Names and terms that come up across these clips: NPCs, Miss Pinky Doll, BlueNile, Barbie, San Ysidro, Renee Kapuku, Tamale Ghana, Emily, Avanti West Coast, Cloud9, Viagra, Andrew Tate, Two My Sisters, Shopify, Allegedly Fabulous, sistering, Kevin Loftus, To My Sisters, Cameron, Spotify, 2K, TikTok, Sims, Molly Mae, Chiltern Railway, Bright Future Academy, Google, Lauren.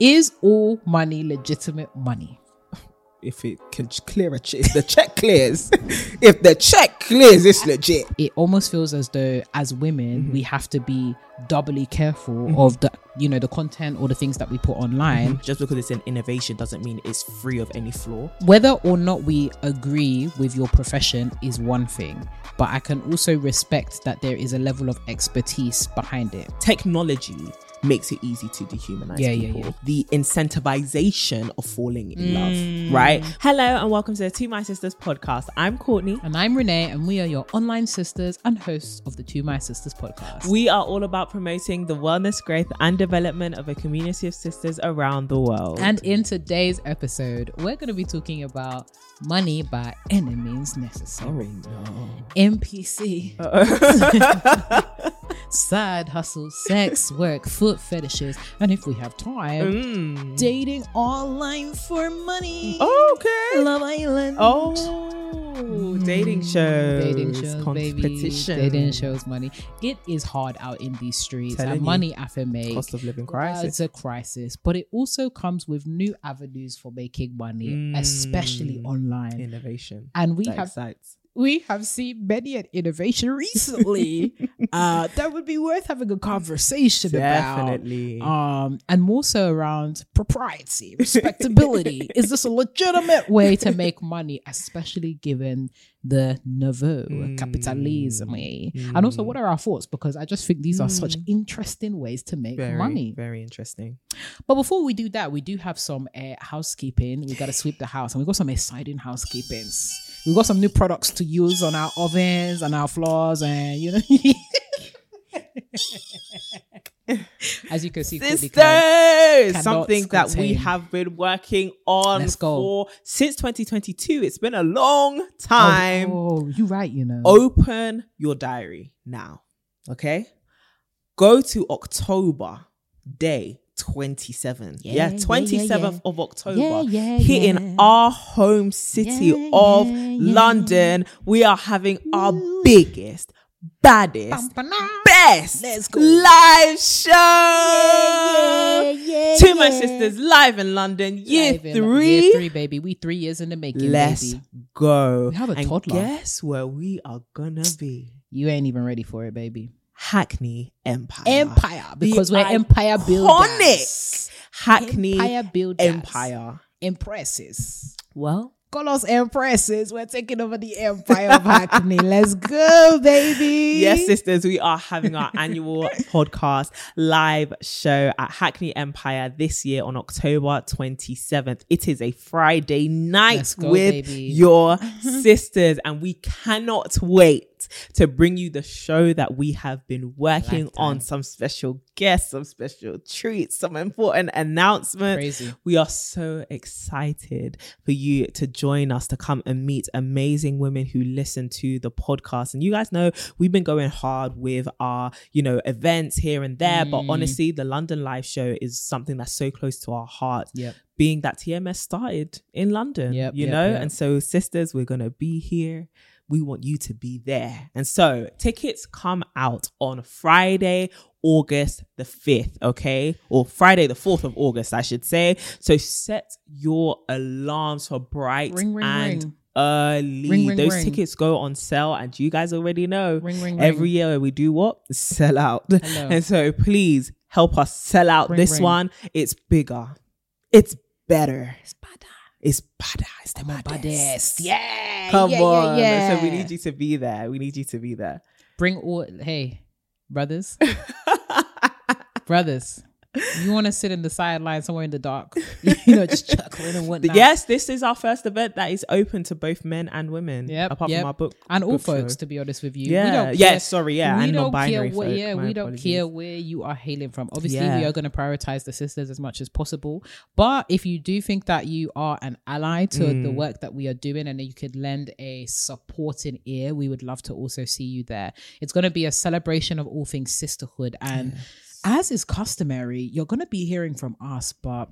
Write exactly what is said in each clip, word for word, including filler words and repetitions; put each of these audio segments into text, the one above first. Is all money legitimate money? If it can clear a check, if the check clears, if the check clears, it's legit. It almost feels as though, as women, mm-hmm. we have to be doubly careful mm-hmm. of the, you know, the content or the things that we put online. Mm-hmm. Just because it's an innovation doesn't mean it's free of any flaw. Whether or not we agree with your profession is one thing, but I can also respect that there is a level of expertise behind it. Technology makes it easy to dehumanize yeah, people. Yeah, yeah. The incentivization of falling in mm. love, right? Hello and welcome to the Two My Sisters podcast. I'm Courtney. And I'm Renee, and we are your online sisters and hosts of the Two My Sisters podcast. We are all about promoting the wellness, growth and development of a community of sisters around the world. And in today's episode, we're going to be talking about money by any means necessary. No. N P C. Side hustle, sex work, foot fetishes, and if we have time, mm. dating online for money. Okay. Love Island. Oh, mm. dating shows. Dating shows, competition. Baby. Dating shows, money. It is hard out in these streets. Telling and money affirmate. Cost of living crisis. It's a crisis, but it also comes with new avenues for making money, mm. especially online. Innovation. And we that have sites. We have seen many an innovation recently uh, that would be worth having a conversation Definitely. about. Um, and more so around propriety, respectability. Is this a legitimate way to make money, especially given the nouveau mm. capitalism? Mm. And also, what are our thoughts? Because I just think these are mm. such interesting ways to make very, money. Very interesting. But before we do that, we do have some uh, housekeeping. We got to sweep the house, and we've got some exciting housekeepings. We've got some new products to use on our ovens and our floors, and you know, as you can see, sisters, can, something that contain. we have been working on for since twenty twenty-two. It's been a long time. Oh, oh, you're right. You know, open your diary now. Okay, go to October day. twenty-seven yeah, yeah twenty-seventh yeah, yeah. of October yeah, yeah, hitting yeah. our home city yeah, of yeah, London yeah. We are having our Ooh. biggest, baddest, Bum-ba-na. best Let's go. live show yeah, yeah, yeah, Two yeah. My Sisters live in London, year live three year three baby we three years in the making. Let's baby. go we have a and toddler. Guess where we are gonna be? You ain't even ready for it, baby. Hackney Empire. Empire. Because the we're empire builders. Hackney Empire builders. Empire. Empresses. Well, call us empresses. We're taking over the empire of Hackney. Let's go, baby. Yes, sisters. We are having our annual podcast live show at Hackney Empire this year on October twenty-seventh. It is a Friday night go, with baby. your sisters, and we cannot wait to bring you the show that we have been working Lifetime. on. Some special guests, some special treats, some important announcements. Crazy. We are so excited for you to join us, to come and meet amazing women who listen to the podcast. And you guys know we've been going hard with our, you know, events here and there, mm. but honestly, the London live show is something that's so close to our heart. Yeah. Being that T M S started in London, yep, you yep, know, yep. and so sisters, we're gonna be here. We want you to be there. And so tickets come out on Friday, August the fifth, okay? Or Friday, the fourth of August, I should say. So set your alarms for bright ring, ring, and ring. early. Ring, ring, Those ring. tickets go on sale, and you guys already know. Ring, ring, every ring. year we do what? Sell out. Hello. And so please help us sell out ring, this ring. one. It's bigger. It's better. It's better. It's badass. It's the baddest. baddest. Yeah. Come yeah, on. Yeah, yeah. So we need you to be there. We need you to be there. Bring all. Hey, brothers. brothers. You want to sit in the sideline somewhere in the dark, you know, just chuckling and whatnot. Yes, this is our first event that is open to both men and women. Yep, apart yep. from our book and book all folks, show. To be honest with you. Yeah, we don't care. yeah, sorry, yeah, we and non-binary folk. Yeah, we don't apologies. care where you are hailing from. Obviously, yeah. we are going to prioritize the sisters as much as possible. But if you do think that you are an ally to mm. the work that we are doing and you could lend a supporting ear, we would love to also see you there. It's going to be a celebration of all things sisterhood and. Yeah. As is customary, you're going to be hearing from us, but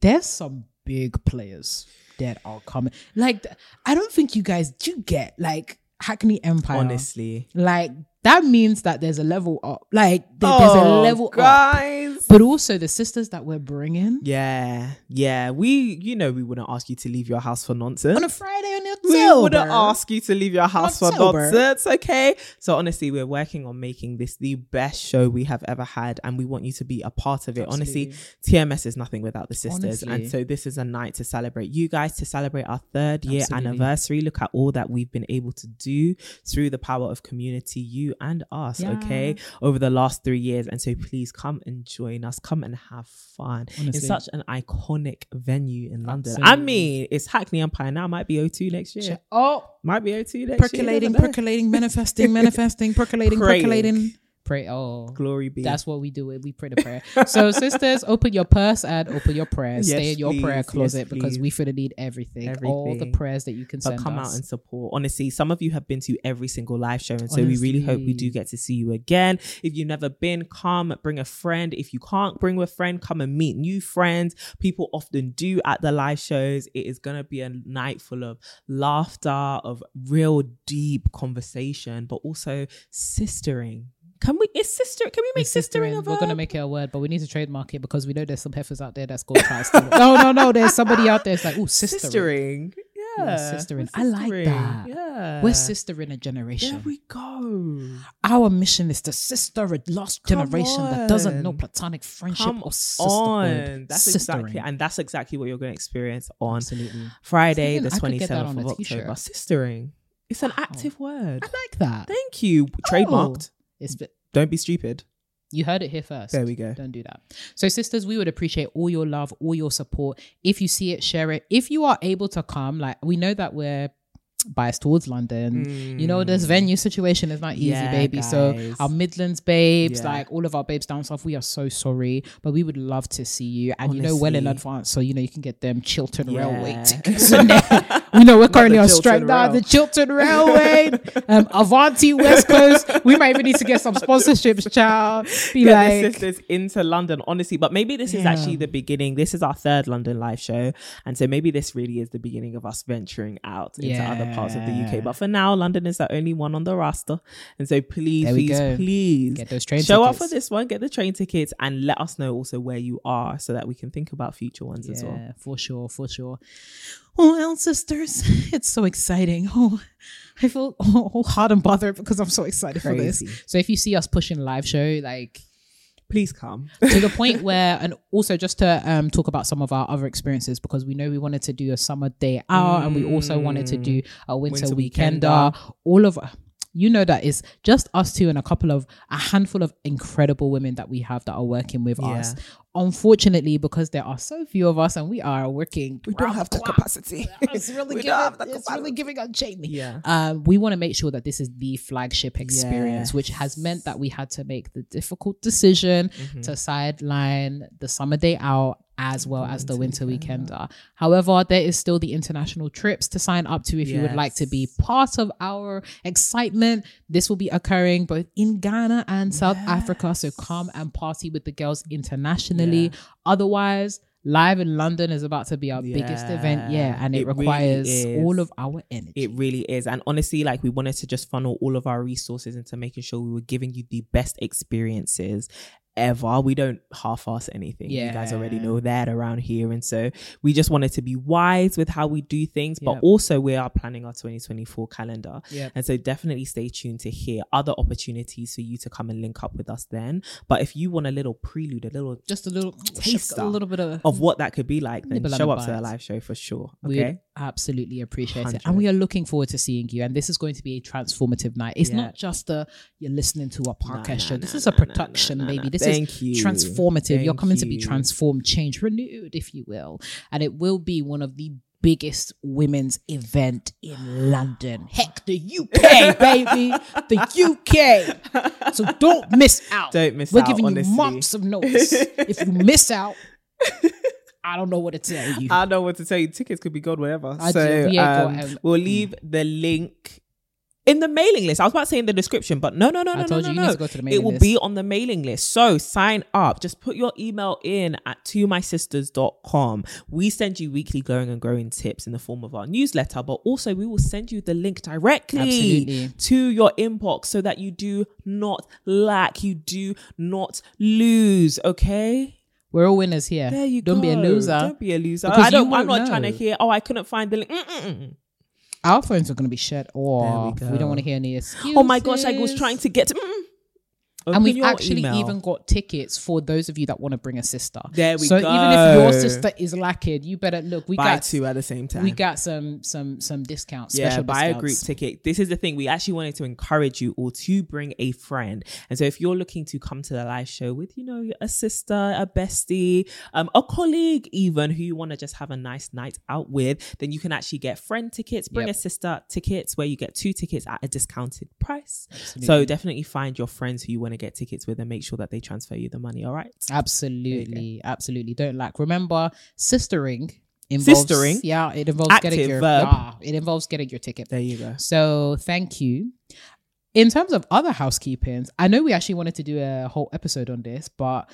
there's some big players that are coming. Like, I don't think you guys do get, like, Hackney Empire. Honestly. Like, that means that there's a level up. Like, there, oh, there's a level guys. up. But also the sisters that we're bringing. Yeah. Yeah. We, you know, we wouldn't ask you to leave your house for nonsense. On a Friday on your tail. We wouldn't ask you to leave your house October. for nonsense, okay? So honestly, we're working on making this the best show we have ever had, and we want you to be a part of it. Absolutely. Honestly, T M S is nothing without the sisters. Honestly. And so this is a night to celebrate you guys, to celebrate our third year Absolutely. anniversary. Look at all that we've been able to do through the power of community, you and us, yeah. okay, over the last three years. And so please come and join us. Come and have fun. Honestly. In such an iconic venue in London. Absolutely. I mean, it's Hackney Empire now. Might be O two next year. Oh, might be O two next percolating, year. Percolating, percolating, manifesting, manifesting, percolating, Praying. percolating. Pray. Oh, glory be. That's what we do. We pray the prayer. So sisters, open your purse and open your prayers. Yes, stay in your please, prayer closet yes, because we finna need everything. everything. All the prayers that you can but send us. But come out and support. Honestly, some of you have been to every single live show. And Honestly. so we really hope we do get to see you again. If you've never been, come bring a friend. If you can't bring a friend, come and meet new friends. People often do at the live shows. It is going to be a night full of laughter, of real deep conversation, but also sistering. Can we, is sister, can we make sistering, sistering of a We're going to make it a word, but we need to trademark it because we know there's some heifers out there that's going past it. No, no, no. There's somebody out there that's like, oh, sistering. Sistering. Yeah. yeah sistering. sistering. I like that. Yeah. We're sistering a generation. There we go. Our mission is to sister a lost Come generation on. that doesn't know platonic friendship Come or sisterhood. On. That's sistering. Exactly, and that's exactly what you're going to experience on Absolutely. Friday, the twenty-seventh of October. Sistering. It's an wow. active word. I like that. Thank you. Trademarked. Oh. It's, don't be stupid. You heard it here first. There we go. Don't do that. So sisters, we would appreciate all your love, all your support. If you see it, share it. If you are able to come, like, we know that we're biased towards London. Mm. You know, this venue situation is not easy, yeah, baby. Guys. So our Midlands babes, yeah. like all of our babes down south, we are so sorry, but we would love to see you. And Honestly. you know, well in advance, so you know you can get them Chiltern yeah. Railway tickets. You know, we're currently on strike now. The Chiltern Railway, um, Avanti West Coast. We might even need to get some sponsorships, child. Be get like the sisters into London, honestly. But maybe this yeah. is actually the beginning. This is our third London live show, and so maybe this really is the beginning of us venturing out into yeah. other parts of the U K. But for now, London is the only one on the roster, and so please, please, go. please get those train show tickets. Up for this one. Get the train tickets and let us know also where you are, so that we can think about future ones yeah, as well. Yeah, for sure, for sure. Well, sisters, it's so exciting. Oh, I feel oh, hard and bothered because I'm so excited Crazy. for this. So if you see us pushing live show, like, please come. To the point where, and also just to um, talk about some of our other experiences, because we know we wanted to do a summer day out mm. and we also wanted to do a winter, winter weekender. weekender. All of You know that it's just us two and a couple of, a handful of incredible women that we have that are working with yeah. us. Unfortunately, because there are so few of us and we are working. We don't have the capacity. It's really giving, it's really giving on Jamie. Yeah. Um, we want to make sure that this is the flagship experience, yes. which has meant that we had to make the difficult decision mm-hmm. to sideline the summer day out as well as the winter weekender. However, there is still the international trips to sign up to if yes. you would like to be part of our excitement. This will be occurring both in Ghana and South yes. Africa. So come and party with the girls internationally. Yeah. Otherwise, Live in London is about to be our yeah. biggest event, yeah, and it, it requires really all of our energy. It really is. And honestly, like, we wanted to just funnel all of our resources into making sure we were giving you the best experiences ever. We don't half-ass anything. Yeah. You guys already know that around here, and so we just wanted to be wise with how we do things, yep. but also we are planning our twenty twenty-four calendar, yep. and so definitely stay tuned to hear other opportunities for you to come and link up with us then. But if you want a little prelude, a little just a little taste, a little bit of, of what that could be like, then show up to a live show for sure. Okay. We'd absolutely appreciate one hundred. It. And we are looking forward to seeing you. And this is going to be a transformative night. It's yeah. not just a, you're listening to a podcast show. No, no, this no, is a production, no, no, no, baby. No, no. This Thank is you. Transformative. Thank you're coming you. To be transformed, changed, renewed, if you will. And it will be one of the biggest women's event in London. Heck, the U K, baby. The U K. So don't miss out. Don't miss We're out, We're giving honestly. You months of notice. If you miss out, I don't know what to tell you. I don't know what to tell you. Tickets could be gone wherever. I so do. Yeah, um, go we'll leave mm. the link in the mailing list. I was about to say in the description, but no, no, no, I no, told no, you no. You need to go to the mailing it will list. Be on the mailing list. So sign up. Just put your email in at two my sisters dot com. We send you weekly growing and growing tips in the form of our newsletter, but also we will send you the link directly Absolutely. To your inbox so that you do not lack, you do not lose, okay? We're all winners here. There you don't go. Don't be a loser. Don't be a loser. Because I don't, I'm not know. Trying to hear, oh, I couldn't find the link. Mm-mm-mm. Our phones are going to be shut off. We, we don't want to hear any excuses. Oh my gosh, I was trying to get to... Mm. And we've actually email. Even got tickets for those of you that want to bring a sister. There we so go. So even if your sister is lacking, you better look. We buy got two at the same time. We got some some some discounts. Yeah, special buy discounts. A group ticket. This is the thing. We actually wanted to encourage you all to bring a friend. And so if you're looking to come to the live show with, you know, a sister, a bestie, um, a colleague, even who you want to just have a nice night out with, then you can actually get friend tickets, bring yep. a sister tickets, where you get two tickets at a discounted price. Absolutely. So definitely find your friends who you want to get tickets with and make sure that they transfer you the money. All right, absolutely, absolutely. Don't lack. Remember, sistering involves sistering. Yeah, it involves active getting your verb. Ah, it involves getting your ticket. There you go. So thank you. In terms of other housekeepings, I know we actually wanted to do a whole episode on this, but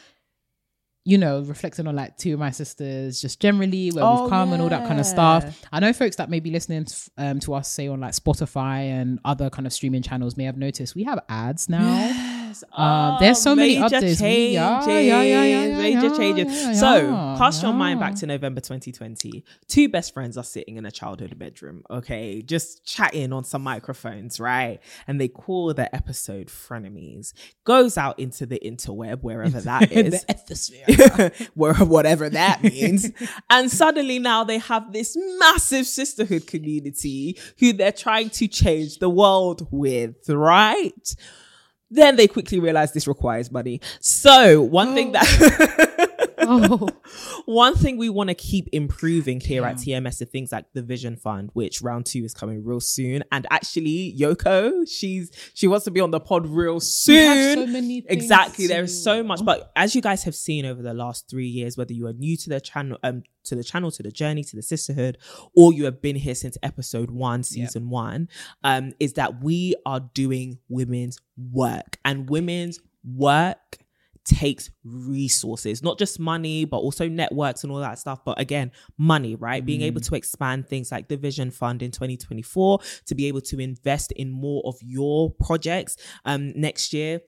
you know, reflecting on like Two of My Sisters, just generally where oh, we've come yeah. and all that kind of stuff. I know folks that may be listening to, um, to us, say on like Spotify and other kind of streaming channels, may have noticed we have ads now. Yes. Um, oh, there's so many updates. We, yeah, yeah, yeah, yeah, yeah, major yeah, changes. Yeah, yeah, so cast yeah. your mind back to November twenty twenty. Two best friends are sitting in a childhood bedroom, okay, just chatting on some microphones, right? And they call the episode Frenemies. Goes out into the interweb, wherever that is. The ethosphere. Whatever that means. And suddenly now they have this massive sisterhood community who they're trying to change the world with, right? Then they quickly realize this requires money. So one oh. thing that oh. one thing we want to keep improving here yeah. at T M S are things like the Vision Fund, which round two is coming real soon. And actually, Yoko, she's she wants to be on the pod real soon. We have so many things exactly. There is so much. But as you guys have seen over the last three years, whether you are new to the channel, um, to the channel, to the journey, to the sisterhood, or you have been here since episode one, season yep. one, um, is that we are doing women's work. And women's work takes resources, not just money, but also networks and all that stuff. But again, money, right? Mm. Being able to expand things like the Vision Fund in twenty twenty-four to be able to invest in more of your projects um, next year.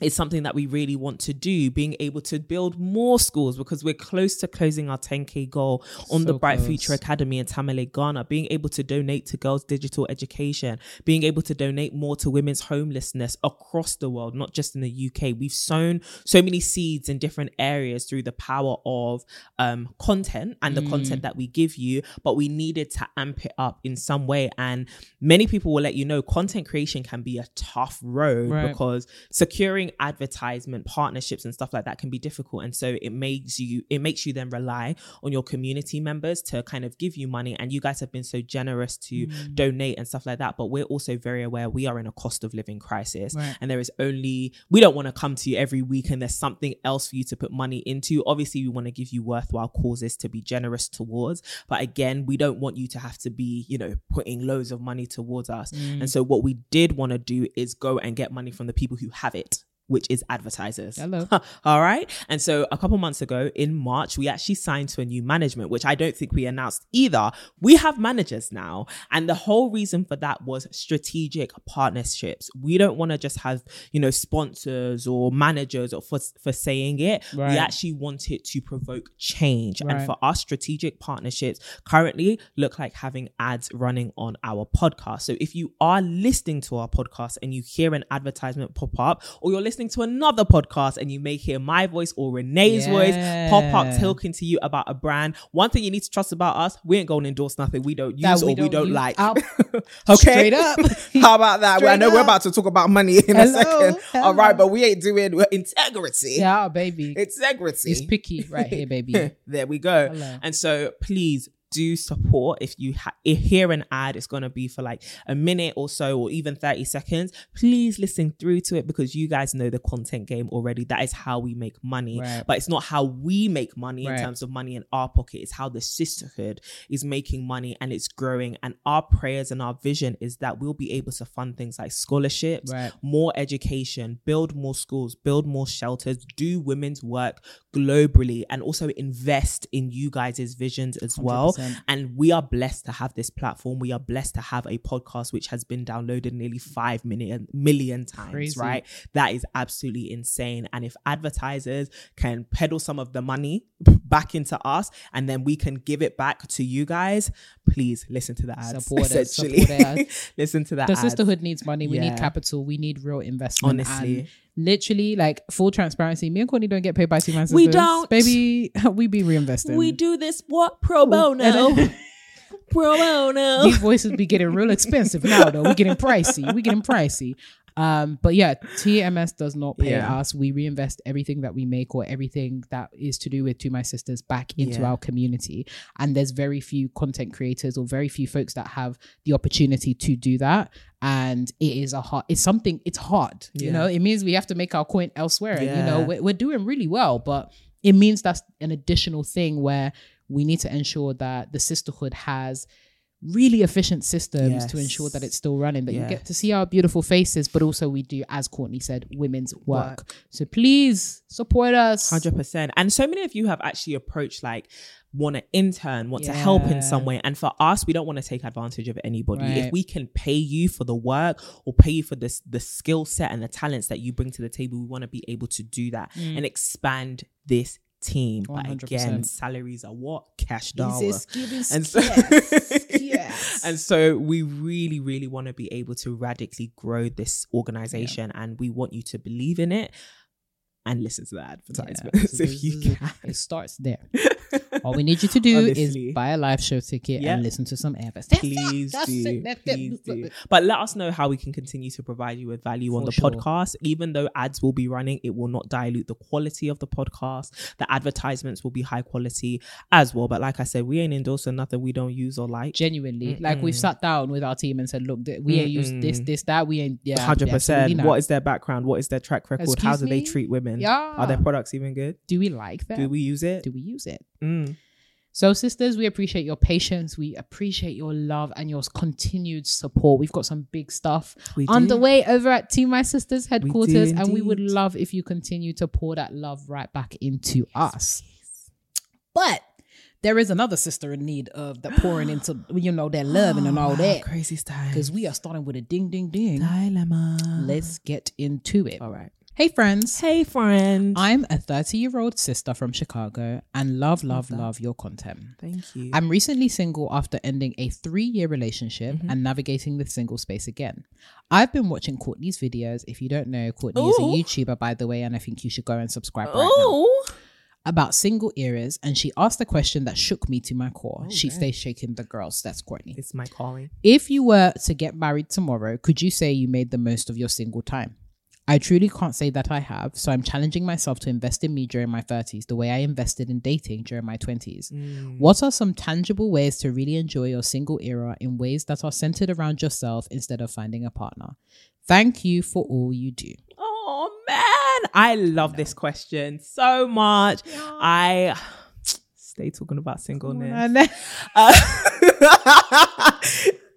It's something that we really want to do, being able to build more schools, because we're close to closing our ten K goal on so the Bright close. Future Academy in Tamale Ghana, being able to donate to girls' digital education, being able to donate more to women's homelessness across the world, not just in the U K. We've sown so many seeds in different areas through the power of um, content and the mm. content that we give you, but we needed to amp it up in some way. And many people will let you know content creation can be a tough road right. because securing advertisement partnerships and stuff like that can be difficult, and so it makes you it makes you then rely on your community members to kind of give you money. And you guys have been so generous to mm. donate and stuff like that, but we're also very aware we are in a cost of living crisis right. and there is only we don't want to come to you every week and there's something else for you to put money into. Obviously we want to give you worthwhile causes to be generous towards, but again we don't want you to have to be, you know, putting loads of money towards us mm. and so what we did want to do is go and get money from the people who have it, which is advertisers. Hello. All right. And so a couple months ago in March, we actually signed to a new management, which I don't think we announced either. We have managers now. And the whole reason for that was strategic partnerships. We don't want to just have, you know, sponsors or managers or for, for saying it. Right. We actually want it to provoke change. Right. And for us, strategic partnerships currently look like having ads running on our podcast. So if you are listening to our podcast and you hear an advertisement pop up, or you're listening listening to another podcast and you may hear my voice or Renee's yeah. voice pop up talking to you about a brand. One thing you need to trust about us, we ain't going to endorse nothing we don't use we or don't we don't like. Okay, straight up. How about that? Straight I know up. We're about to talk about money in hello, a second. Hello. All right, but we ain't doing we're integrity. Yeah, baby. Integrity. It's picky right here, baby. There we go. Hello. And so please do support. If you ha- if hear an ad, it's going to be for like a minute or so, or even thirty seconds. Please listen through to it, because you guys know the content game already. That is how we make money, right. But it's not how we make money right. in terms of money in our pocket. It's how the sisterhood is making money, and it's growing. And our prayers and our vision is that we'll be able to fund things like scholarships, right. more education, build more schools, build more shelters, do women's work globally, and also invest in you guys' visions as one hundred percent. Well. And we are blessed to have this platform. We are blessed to have a podcast which has been downloaded nearly five million million times. Crazy. Right? That is absolutely insane. And if advertisers can peddle some of the money back into us, and then we can give it back to you guys, please listen to the ads. Support essentially. It. Support it. Listen to that. The ads. Sisterhood needs money. We yeah. need capital. We need real investment. Honestly. And literally, like, full transparency, me and Courtney don't get paid by Two My Sisters. We don't. Baby, we be reinvesting. We do this what? Pro bono. Pro bono. These voices be getting real expensive now, though. We're getting pricey. We're getting pricey. Um, but yeah, T M S does not pay yeah. us. We reinvest everything that we make or everything that is to do with Two My Sisters back into yeah. our community. And there's very few content creators or very few folks that have the opportunity to do that. And it is a hard, it's something, it's hard, yeah. you know, it means we have to make our coin elsewhere. Yeah. And, you know, we're, we're doing really well, but it means that's an additional thing where we need to ensure that the sisterhood has really efficient systems yes. to ensure that it's still running, that yeah. you get to see our beautiful faces, but also we do, as Courtney said, women's work. work. So please support us. one hundred percent. And so many of you have actually approached like, want to intern, want yeah. to help in some way. And for us, we don't want to take advantage of anybody. Right. If we can pay you for the work or pay you for this, the skill set and the talents that you bring to the table, we want to be able to do that mm. and expand this team. one hundred percent. But again, salaries are what? Cash dollar. And so, yes. and so we really, really want to be able to radically grow this organization yeah. and we want you to believe in it and listen to the advertisement yeah, so if you can. It starts there. All we need you to do Honestly. Is buy a live show ticket yeah. and listen to some adverts. Please That's do. That's Please do. But let us know how we can continue to provide you with value For on the sure. podcast. Even though ads will be running, it will not dilute the quality of the podcast. The advertisements will be high quality as well. But like I said, we ain't endorsing nothing we don't use or like. Genuinely. Mm-mm. Like, we've sat down with our team and said, look, th- we Mm-mm. ain't used this, this, that. We ain't. Yeah, one hundred percent. What is their background? What is their track record? Excuse how do me? They treat women? Yeah. Are their products even good? Do we like them? Do we use it? Do we use it? Mm. So sisters, we appreciate your patience, we appreciate your love and your continued support. We've got some big stuff underway over at Two My Sisters headquarters, we and we would love if you continue to pour that love right back into yes, us please. But there is another sister in need of that pouring into, you know, their love and, and all that crazy stuff, because we are starting with a ding ding ding dilemma. Let's get into it. All right. Hey friends. Hey friends. I'm a thirty-year-old sister from Chicago and love, love, love, love your content. Thank you. I'm recently single after ending a three-year relationship mm-hmm. and navigating the single space again. I've been watching Courtney's videos. If you don't know, Courtney Ooh. Is a YouTuber, by the way, and I think you should go and subscribe Ooh. Right now. About single eras, and she asked a question that shook me to my core. Oh, she man. Stays shaking the girls. That's Courtney. It's my calling. If you were to get married tomorrow, could you say you made the most of your single time? I truly can't say that I have, so I'm challenging myself to invest in me during my thirties the way I invested in dating during my twenties. Mm. What are some tangible ways to really enjoy your single era in ways that are centered around yourself instead of finding a partner? Thank you for all you do. Oh, man. I love I this question so much. Yeah. I... Stay talking about singleness. Uh,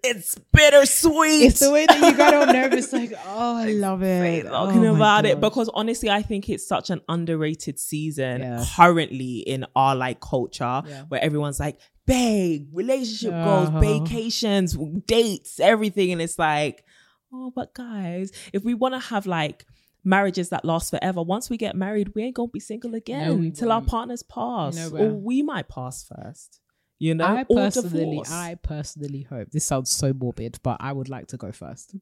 it's bittersweet. It's the way that you got all nervous, like, oh, I love it. Talking oh about gosh. It because honestly, I think it's such an underrated season yeah. currently in our like culture yeah. where everyone's like, babe, relationship goals, oh. vacations, dates, everything, and it's like, oh, but guys, if we want to have like marriages that last forever, once we get married, we ain't gonna be single again no, till our partners pass, Nowhere. Or we might pass first. You know, I personally, I personally hope this sounds so morbid, but I would like to go first.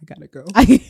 I gotta go. I,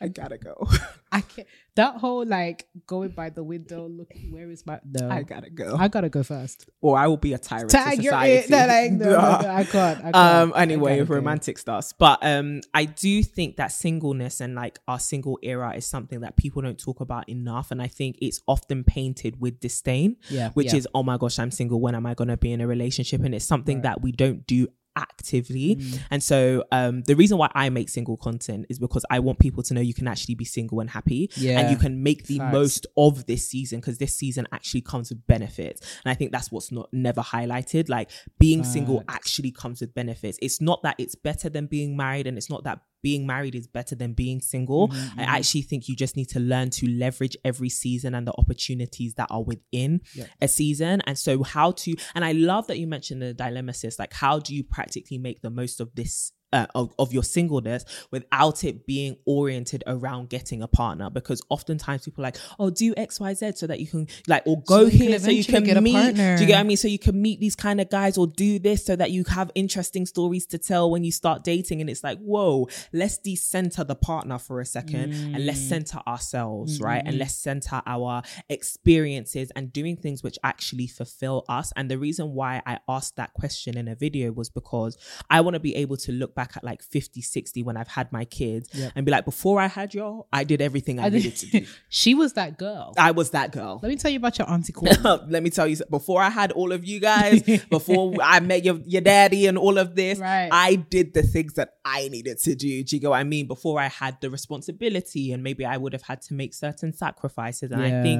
I gotta go. I can't. That whole like going by the window, looking where is my no. I gotta go. I gotta go first, or I will be a tyrant Ty- to society. No, like, no, no, no, I can't. I can't. Um. Anyway, romantic go. Stuff. But um, I do think that singleness and like our single era is something that people don't talk about enough, and I think it's often painted with disdain. Yeah. Which yeah. is, oh my gosh, I'm single. When am I gonna be in a relationship? And it's something right. that we don't do actively. Mm. And so um the reason why I make single content is because I want people to know you can actually be single and happy, yeah. and you can make the Facts. Most of this season, because this season actually comes with benefits. And I think that's what's not never highlighted, like being Facts. Single actually comes with benefits. It's not that it's better than being married, and it's not that being married is better than being single. Mm-hmm. I actually think you just need to learn to leverage every season and the opportunities that are within yeah. a season. And so how to, and I love that you mentioned the dilemma, sis, like how do you practically make the most of this Uh, of, of your singleness without it being oriented around getting a partner? Because oftentimes people are like, oh, do X Y Z so that you can like, or go so here so you can get meet a partner. Do you get what I mean? So you can meet these kind of guys, or do this so that you have interesting stories to tell when you start dating. And it's like, whoa, let's decenter the partner for a second mm. and let's center ourselves, mm. right? And let's center our experiences and doing things which actually fulfill us. And the reason why I asked that question in a video was because I want to be able to look back at like fifty, sixty when I've had my kids yep. and be like, before I had y'all, I did everything I, I needed to do. She was that girl. I was that girl. Let me tell you about your auntie Courtney. Let me tell you, before I had all of you guys, before I met your, your daddy and all of this, right. I did the things that I needed to do. Do you know what I mean? Before I had the responsibility, and maybe I would have had to make certain sacrifices. And yeah. I think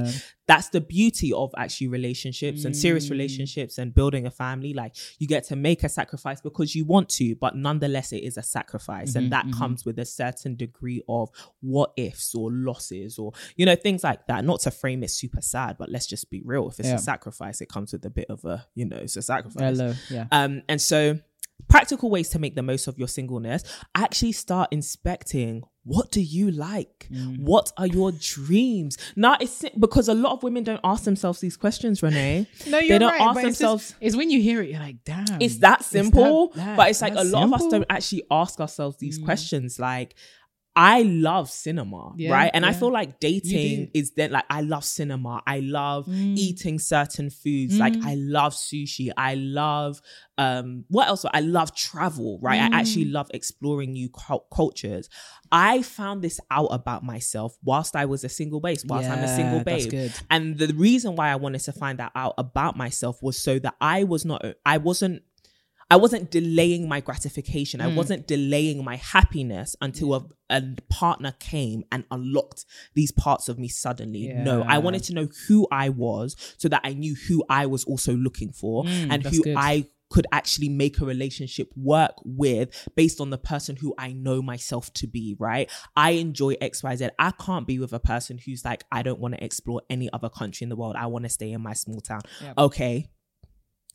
that's the beauty of actually relationships mm. and serious relationships and building a family. Like you get to make a sacrifice because you want to, but nonetheless, it is a sacrifice, mm-hmm, and that mm-hmm. comes with a certain degree of what ifs or losses or, you know, things like that. Not to frame it super sad, but let's just be real. If it's yeah. a sacrifice, it comes with a bit of a, you know, it's a sacrifice. Hello. Yeah. Um, and so practical ways to make the most of your singleness, actually start inspecting. What do you like? Mm. What are your dreams? Now, it's because a lot of women don't ask themselves these questions, Renee. No, you're right. They don't right, ask themselves. It's, just, it's when you hear it, you're like, damn. It's that simple. It's that, that, but it's like a lot simple. Of us don't actually ask ourselves these mm. questions. Like, I love cinema, yeah, right? And yeah. I feel like dating is then like, I love cinema. I love mm. eating certain foods. Mm. Like, I love sushi. I love, um, what else? I love travel, right? Mm. I actually love exploring new cu- cultures. I found this out about myself whilst I was a single babe, whilst yeah, I'm a single babe. And the reason why I wanted to find that out about myself was so that I was not, I wasn't, I wasn't delaying my gratification. Mm. I wasn't delaying my happiness until a, a partner came and unlocked these parts of me suddenly. Yeah. No, I wanted to know who I was so that I knew who I was also looking for mm, and who good. I could actually make a relationship work with based on the person who I know myself to be, right? I enjoy X Y Z. I can't be with a person who's like, I don't want to explore any other country in the world. I want to stay in my small town. Yep. Okay,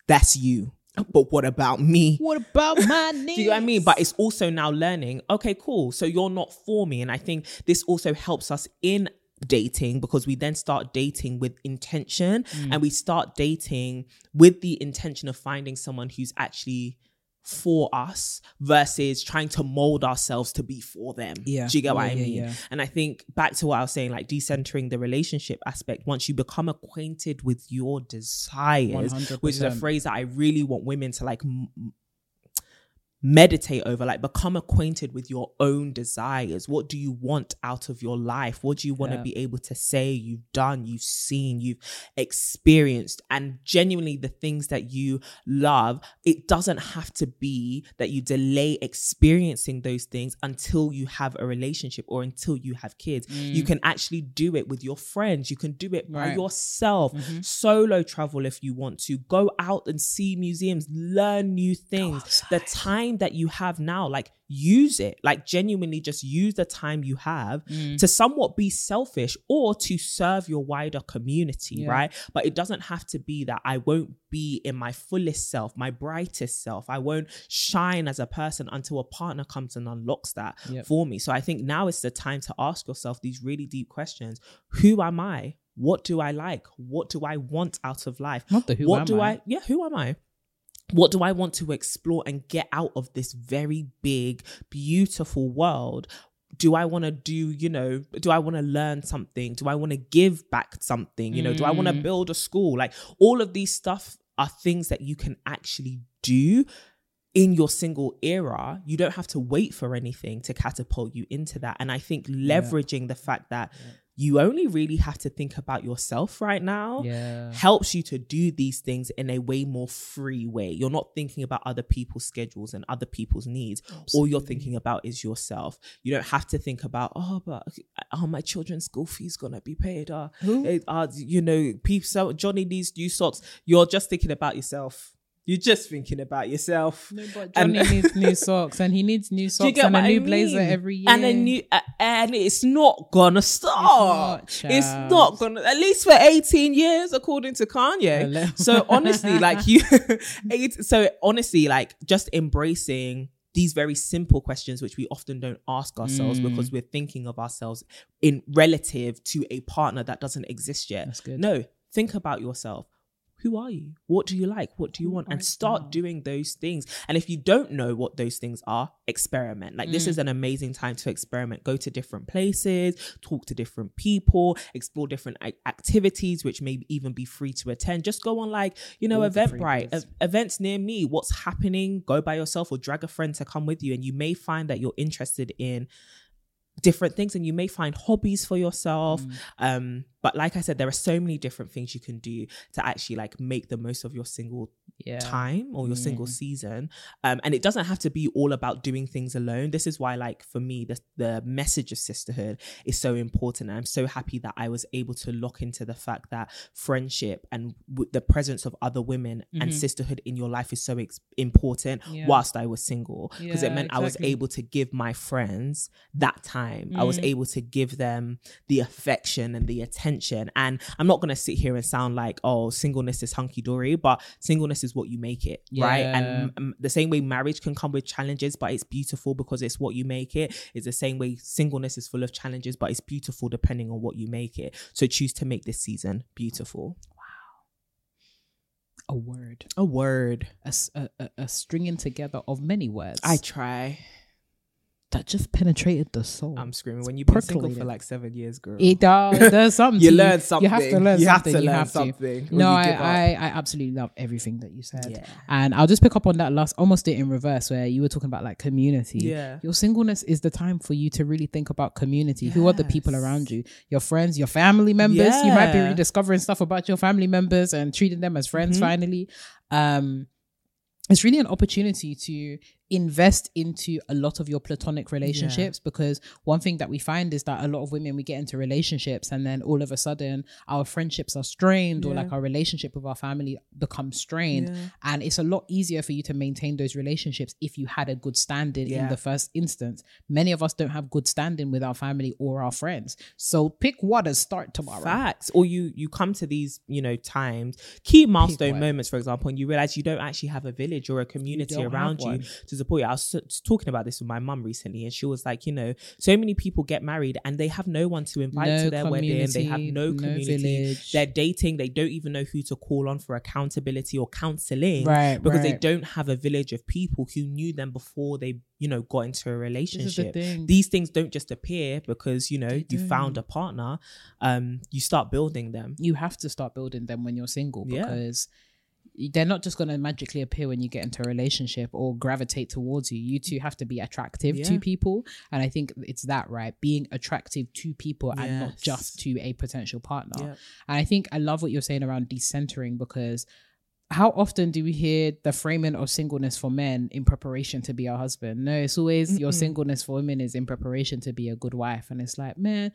that's you. But what about me? What about my needs? Do you know what I mean? But it's also now learning, okay, cool. So you're not for me. And I think this also helps us in dating, because we then start dating with intention mm. and we start dating with the intention of finding someone who's actually for us versus trying to mold ourselves to be for them. Yeah. Do you get what yeah, I mean? Yeah, yeah. And I think back to what I was saying, like decentering the relationship aspect, once you become acquainted with your desires, one hundred percent. Which is a phrase that I really want women to like m- meditate over, like become acquainted with your own desires. What do you want out of your life? What do you want to yeah. be able to say you've done, you've seen, you've experienced? And genuinely the things that you love, it doesn't have to be that you delay experiencing those things until you have a relationship or until you have kids. Mm. You can actually do it with your friends. You can do it by right. yourself. Mm-hmm. Solo travel if you want to. Go out and see museums, learn new things. The time that you have now, like use it, like genuinely just use the time you have mm. to somewhat be selfish or to serve your wider community, yeah. right? But it doesn't have to be that I won't be in my fullest self, my brightest self. I won't shine as a person until a partner comes and unlocks that yep. for me. So I think now is the time to ask yourself these really deep questions. Who am I? What do I like? What do I want out of life? Not the who what am do I? I? Yeah, who am I? What do I want to explore and get out of this very big, beautiful world? do I want to do, you know, do I want to learn something? Do I want to give back something? You know, mm. do I want to build a school? Like, all of these stuff are things that you can actually do in your single era. You don't have to wait for anything to catapult you into that. And I think leveraging yeah. the fact that yeah. you only really have to think about yourself right now yeah. helps you to do these things in a way more free way. You're not thinking about other people's schedules and other people's needs. Absolutely. All you're thinking about is yourself. You don't have to think about, oh, but are my children's school fees going to be paid? Are, are you know, people, Johnny needs new socks. You're just thinking about yourself. You're just thinking about yourself. No, but Johnny and, needs new socks, and he needs new socks and a new I mean? blazer every year. And a new, uh, and it's not gonna stop. It's not, it's not gonna, at least for eighteen years, according to Kanye. Hello. So honestly, like you, so honestly, like just embracing these very simple questions, which we often don't ask ourselves mm. because we're thinking of ourselves in relative to a partner that doesn't exist yet. That's good. No, think about yourself. Who are you? What do you like? What do you want? And start doing those things. And if you don't know what those things are, experiment. Like, mm. this is an amazing time to experiment. Go to different places, talk to different people, explore different activities, which may even be free to attend. Just go on, like, you know, Eventbrite, events near me, what's happening. Go by yourself or drag a friend to come with you. And you may find that you're interested in different things, and you may find hobbies for yourself. Mm. Um, but like I said, there are so many different things you can do to actually like make the most of your single yeah. time or your yeah. single season. Um, and it doesn't have to be all about doing things alone. This is why, like, for me, the, the message of sisterhood is so important. And I'm so happy that I was able to lock into the fact that friendship and w- the presence of other women mm-hmm. and sisterhood in your life is so ex- important yeah. whilst I was single, because yeah, it meant exactly. I was able to give my friends that time. Mm. I was able to give them the affection and the attention. And I'm not going to sit here and sound like, oh, singleness is hunky-dory, but singleness is what you make it, yeah. right? And um, the same way marriage can come with challenges, but it's beautiful because it's what you make it. It's the same way singleness is full of challenges, but it's beautiful depending on what you make it. So choose to make this season beautiful. Wow. A word. A word. A, a, a stringing together of many words. I try. That just penetrated the soul. I'm screaming. When you've been single for like seven years, girl. It does. There's something. You learn something. You have to learn you something. Have to you learn have something. To. No, I, I, I absolutely love everything that you said. Yeah. And I'll just pick up on that last, almost it in reverse, where you were talking about like community. Yeah. Your singleness is the time for you to really think about community. Yes. Who are the people around you? Your friends, your family members. Yeah. You might be rediscovering stuff about your family members and treating them as friends mm-hmm. finally. Um, It's really an opportunity to invest into a lot of your platonic relationships, yeah. because one thing that we find is that a lot of women, we get into relationships and then all of a sudden our friendships are strained yeah. or like our relationship with our family becomes strained. Yeah. And it's a lot easier for you to maintain those relationships if you had a good standing yeah. in the first instance. Many of us don't have good standing with our family or our friends. So pick what and start tomorrow. Facts. Or you you come to these, you know, times, key milestone moments, for example, and you realize you don't actually have a village or a community you around you to support you. I was talking about this with my mum recently, and she was like, you know, so many people get married and they have no one to invite no to their wedding. They have no, no community. Village. They're dating. They don't even know who to call on for accountability or counselling, right, because right. they don't have a village of people who knew them before they, you know, got into a relationship. The thing. These things don't just appear because, you know, they you do. found a partner. Um, you start building them. You have to start building them when you're single, because yeah. they're not just going to magically appear when you get into a relationship or gravitate towards you. You two have to be attractive yeah. to people. And I think it's that, right? Being attractive to people yes. and not just to a potential partner. Yeah. And I think I love what you're saying around decentering, because how often do we hear the framing of singleness for men in preparation to be a husband? No, it's always mm-mm. your singleness for women is in preparation to be a good wife. And it's like, man,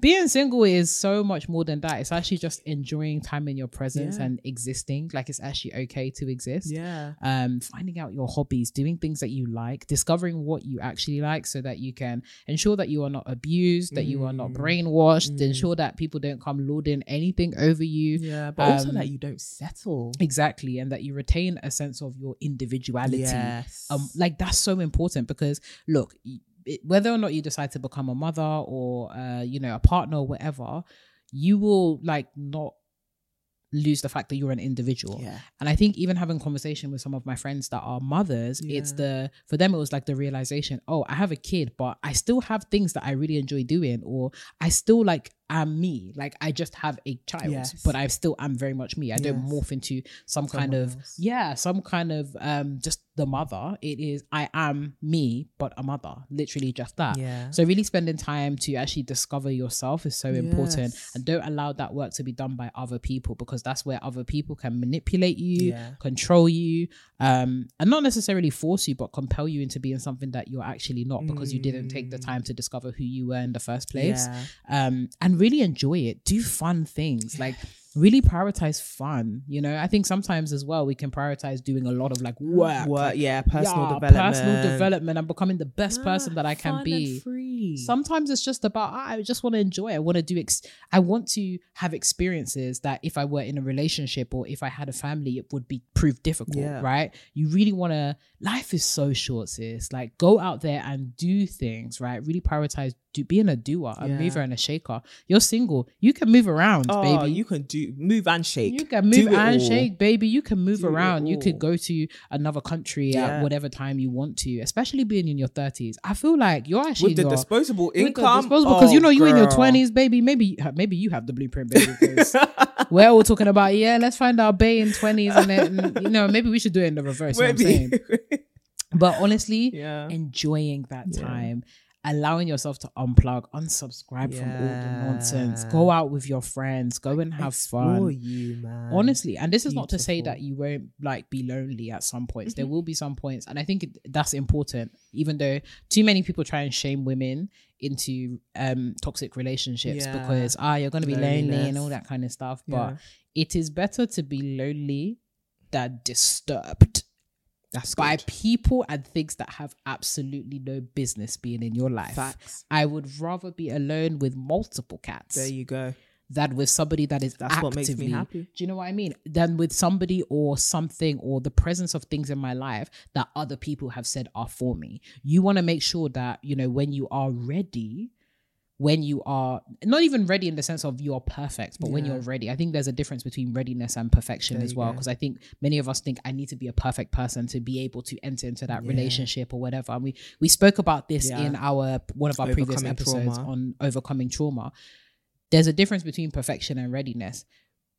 being single is so much more than that. It's actually just enjoying time in your presence yeah. and existing. Like, it's actually okay to exist. Yeah. Um, finding out your hobbies, doing things that you like, discovering what you actually like so that you can ensure that you are not abused, mm. that you are not brainwashed, mm. ensure that people don't come lording anything over you. Yeah, but um, also that you don't settle. Exactly. And that you retain a sense of your individuality. Yes. Um, like, that's so important, because look, whether or not you decide to become a mother or, uh, you know, a partner or whatever, you will like not lose the fact that you're an individual. Yeah. And I think even having conversation with some of my friends that are mothers, yeah. it's the, for them, it was like the realization, oh, I have a kid, but I still have things that I really enjoy doing, or I still like, am me. Like I just have a child, yes. but I still am very much me. I yes. don't morph into some Someone kind of, else. yeah, some kind of um just the mother. It is, I am me, but a mother, literally just that. Yeah. So really spending time to actually discover yourself is so yes. important, and don't allow that work to be done by other people, because that's where other people can manipulate you, yeah. control you, um, and not necessarily force you, but compel you into being something that you're actually not, because mm. you didn't take the time to discover who you were in the first place. Yeah. Um, and really enjoy it. Do fun things. Like really prioritize fun. You know, I think sometimes as well we can prioritize doing a lot of like work, work like, yeah, personal yeah, development, personal development, and becoming the best yeah, person that I can be. Free. Sometimes it's just about ah, I just want to enjoy. I want to do. Ex- I want to have experiences that if I were in a relationship or if I had a family, it would be prove difficult, yeah. right? You really want to. Life is so short, sis. Like go out there and do things, right? Really prioritize. Do, being a doer, a yeah. mover and a shaker. You're single, you can move around, oh, baby. You can do move and shake. You can move do and shake, baby. You can move do around. You could go to another country yeah. at whatever time you want to. Especially being in your thirties, I feel like you're actually with the your, disposable income, because oh, you know you in your twenties, baby. Maybe maybe you have the blueprint, baby. We're all talking about yeah. Let's find our bae in twenties, and then you know maybe we should do it in the reverse. You know what I'm saying? But honestly, yeah. enjoying that yeah. time. Allowing yourself to unplug, unsubscribe yeah. from all the nonsense, go out with your friends, go and have Explore fun. You, man. Honestly, and this Beautiful. Is not to say that you won't like be lonely at some points. Mm-hmm. There will be some points, and I think it, that's important, even though too many people try and shame women into um toxic relationships yeah. because ah you're going to be Loneliness. lonely and all that kind of stuff, but yeah. it is better to be lonely than disturbed. That's by good. People and things that have absolutely no business being in your life. Facts. I would rather be alone with multiple cats. There you go. Than with somebody that is That's actively. What makes me happy. Do you know what I mean? Than with somebody or something or the presence of things in my life that other people have said are for me. You want to make sure that, you know, when you are ready... when you are not even ready in the sense of you're perfect, but yeah. when you're ready, I think there's a difference between readiness and perfection there as well. Because I think many of us think I need to be a perfect person to be able to enter into that yeah. relationship or whatever. And we, we spoke about this yeah. in our, one of our overcoming previous episodes trauma. On overcoming trauma. There's a difference between perfection and readiness.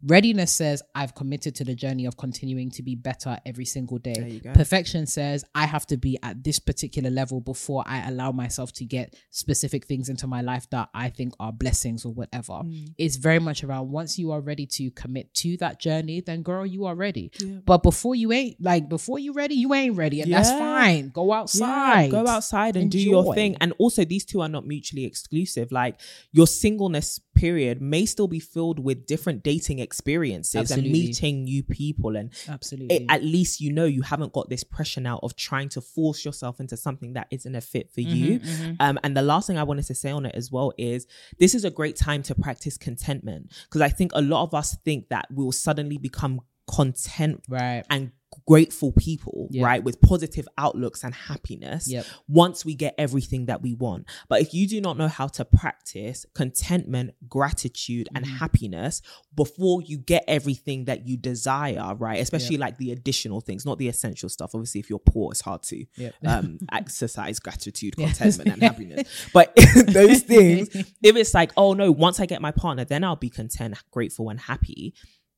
Readiness says, I've committed to the journey of continuing to be better every single day. Perfection says, I have to be at this particular level before I allow myself to get specific things into my life that I think are blessings or whatever. Mm. It's very much around once you are ready to commit to that journey, then girl, you are ready. Yeah. But before you ain't, like before you ready, you ain't ready. And yeah. that's fine. Go outside. Yeah, go outside and Enjoy. do your thing. And also these two are not mutually exclusive. Like your singleness period may still be filled with different dating experiences. experiences Absolutely. And meeting new people, and Absolutely. It, at least you know you haven't got this pressure now of trying to force yourself into something that isn't a fit for mm-hmm, you mm-hmm. Um, and the last thing I wanted to say on it as well is this is a great time to practice contentment, because I think a lot of us think that we'll suddenly become content right. and grateful people yeah. right, with positive outlooks and happiness yep. once we get everything that we want. But if you do not know how to practice contentment, gratitude mm-hmm. and happiness before you get everything that you desire, right, especially yep. like the additional things, not the essential stuff, obviously if you're poor it's hard to yep. um exercise gratitude, contentment yeah. and happiness, but those things, if it's like, oh no, once I get my partner then I'll be content, grateful and happy.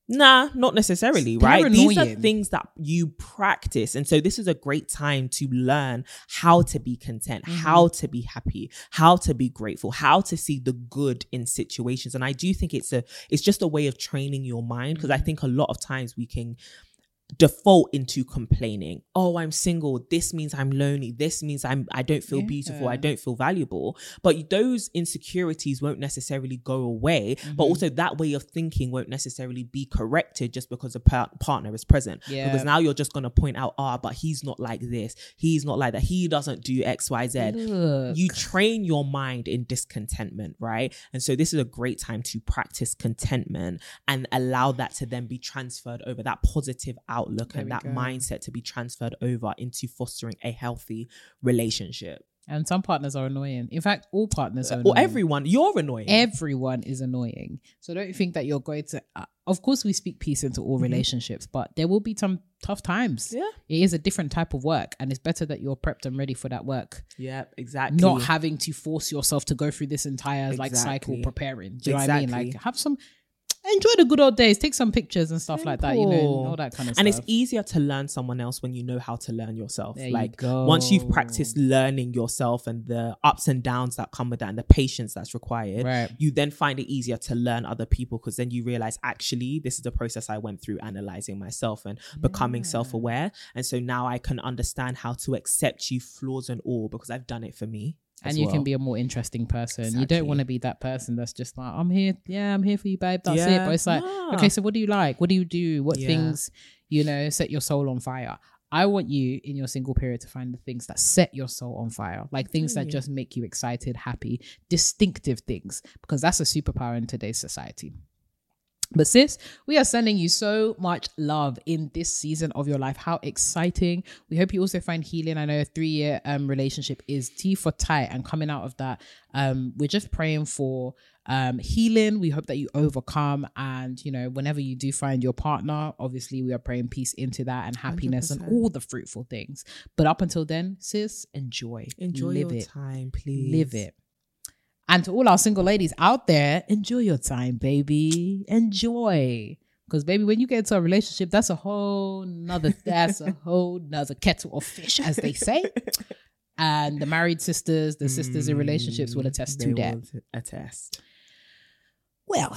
Nah, not necessarily, They're right? Annoying. These are things that you practice. And so this is a great time to learn how to be content, mm-hmm. how to be happy, how to be grateful, how to see the good in situations. And I do think it's a, it's just a way of training your mind, because I think a lot of times we can default into complaining. Oh, I'm single. This means I'm lonely. This means I'm, I don't feel yeah. beautiful. I don't feel valuable. But those insecurities won't necessarily go away. Mm-hmm. But also that way of thinking won't necessarily be corrected just because a par- partner is present. Yeah. Because now you're just going to point out, ah, oh, but he's not like this. He's not like that. He doesn't do X, Y, Z. Look. You train your mind in discontentment, right? And so this is a great time to practice contentment and allow that to then be transferred over, that positive outlook there and that go. mindset to be transferred over into fostering a healthy relationship. And some partners are annoying. In fact, all partners are annoying. Or everyone. You're annoying. Everyone is annoying. So don't think that you're going to... Uh, of course, we speak peace into all mm-hmm. relationships, but there will be some tough times. Yeah. It is a different type of work, and it's better that you're prepped and ready for that work. Yeah, exactly. Not having to force yourself to go through this entire exactly. like cycle preparing. Do you exactly. know what I mean? Like, have some... Enjoy the good old days. Take some pictures and stuff Simple. like that, you know, all that kind of and stuff. And it's easier to learn someone else when you know how to learn yourself. There like you once you've practiced learning yourself and the ups and downs that come with that and the patience that's required, right. you then find it easier to learn other people, because then you realize, actually, this is the process I went through analyzing myself and yeah. becoming self-aware. And so now I can understand how to accept you, flaws and all, because I've done it for me. And you well. can be a more interesting person. Exactly. You don't want to be that person that's just like, I'm here. Yeah, I'm here for you, babe. That's yeah. it. But it's like, yeah. okay, so what do you like? What do you do? What yeah. things, you know, set your soul on fire? I want you in your single period to find the things that set your soul on fire. Like things mm. that just make you excited, happy, distinctive things, because that's a superpower in today's society. But sis, we are sending you so much love in this season of your life. How exciting. We hope you also find healing. I know a three-year um, relationship is tea for tight, and coming out of that, um, we're just praying for um, healing. We hope that you overcome, and, you know, whenever you do find your partner, obviously we are praying peace into that and happiness one hundred percent and all the fruitful things. But up until then, sis, enjoy. Enjoy Live your it. time, please. Live it. And to all our single ladies out there, enjoy your time, baby. Enjoy. Because, baby, when you get into a relationship, that's a whole nother, that's a whole nother kettle of fish, as they say. And the married sisters, the sisters mm, in relationships will attest to that. Attest. Well.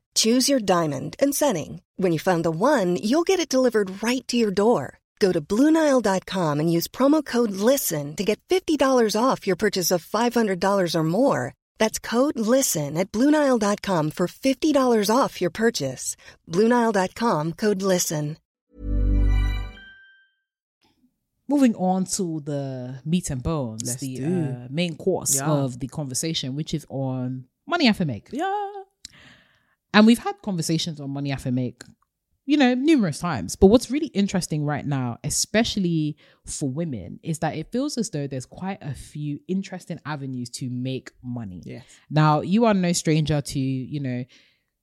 Choose your diamond and setting. When you find the one, you'll get it delivered right to your door. Go to Blue Nile dot com and use promo code LISTEN to get fifty dollars off your purchase of five hundred dollars or more. That's code LISTEN at Blue Nile dot com for fifty dollars off your purchase. Blue Nile dot com, code LISTEN. Moving on to the meat and bones, Let's the uh, main course yeah. of the conversation, which is on money I have to make. Yeah. And we've had conversations on money I have to make, you know, numerous times. But what's really interesting right now, especially for women, is that it feels as though there's quite a few interesting avenues to make money. Yes. Now, you are no stranger to, you know,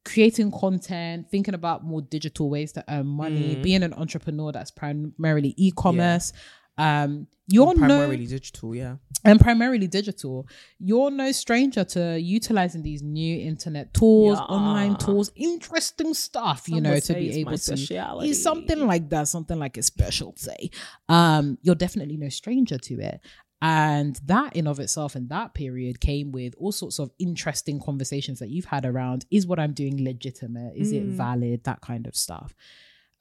creating content, thinking about more digital ways to earn money, mm. being an entrepreneur that's primarily e-commerce. Yeah. Um, you're and primarily no, digital, yeah. And primarily digital, you're no stranger to utilizing these new internet tools, yeah. online tools, interesting stuff, Some you know, to be able to. It's something like that, something like a specialty. Um, you're definitely no stranger to it. And that in of itself in that period came with all sorts of interesting conversations that you've had around, is what I'm doing legitimate? Is mm. it valid? That kind of stuff.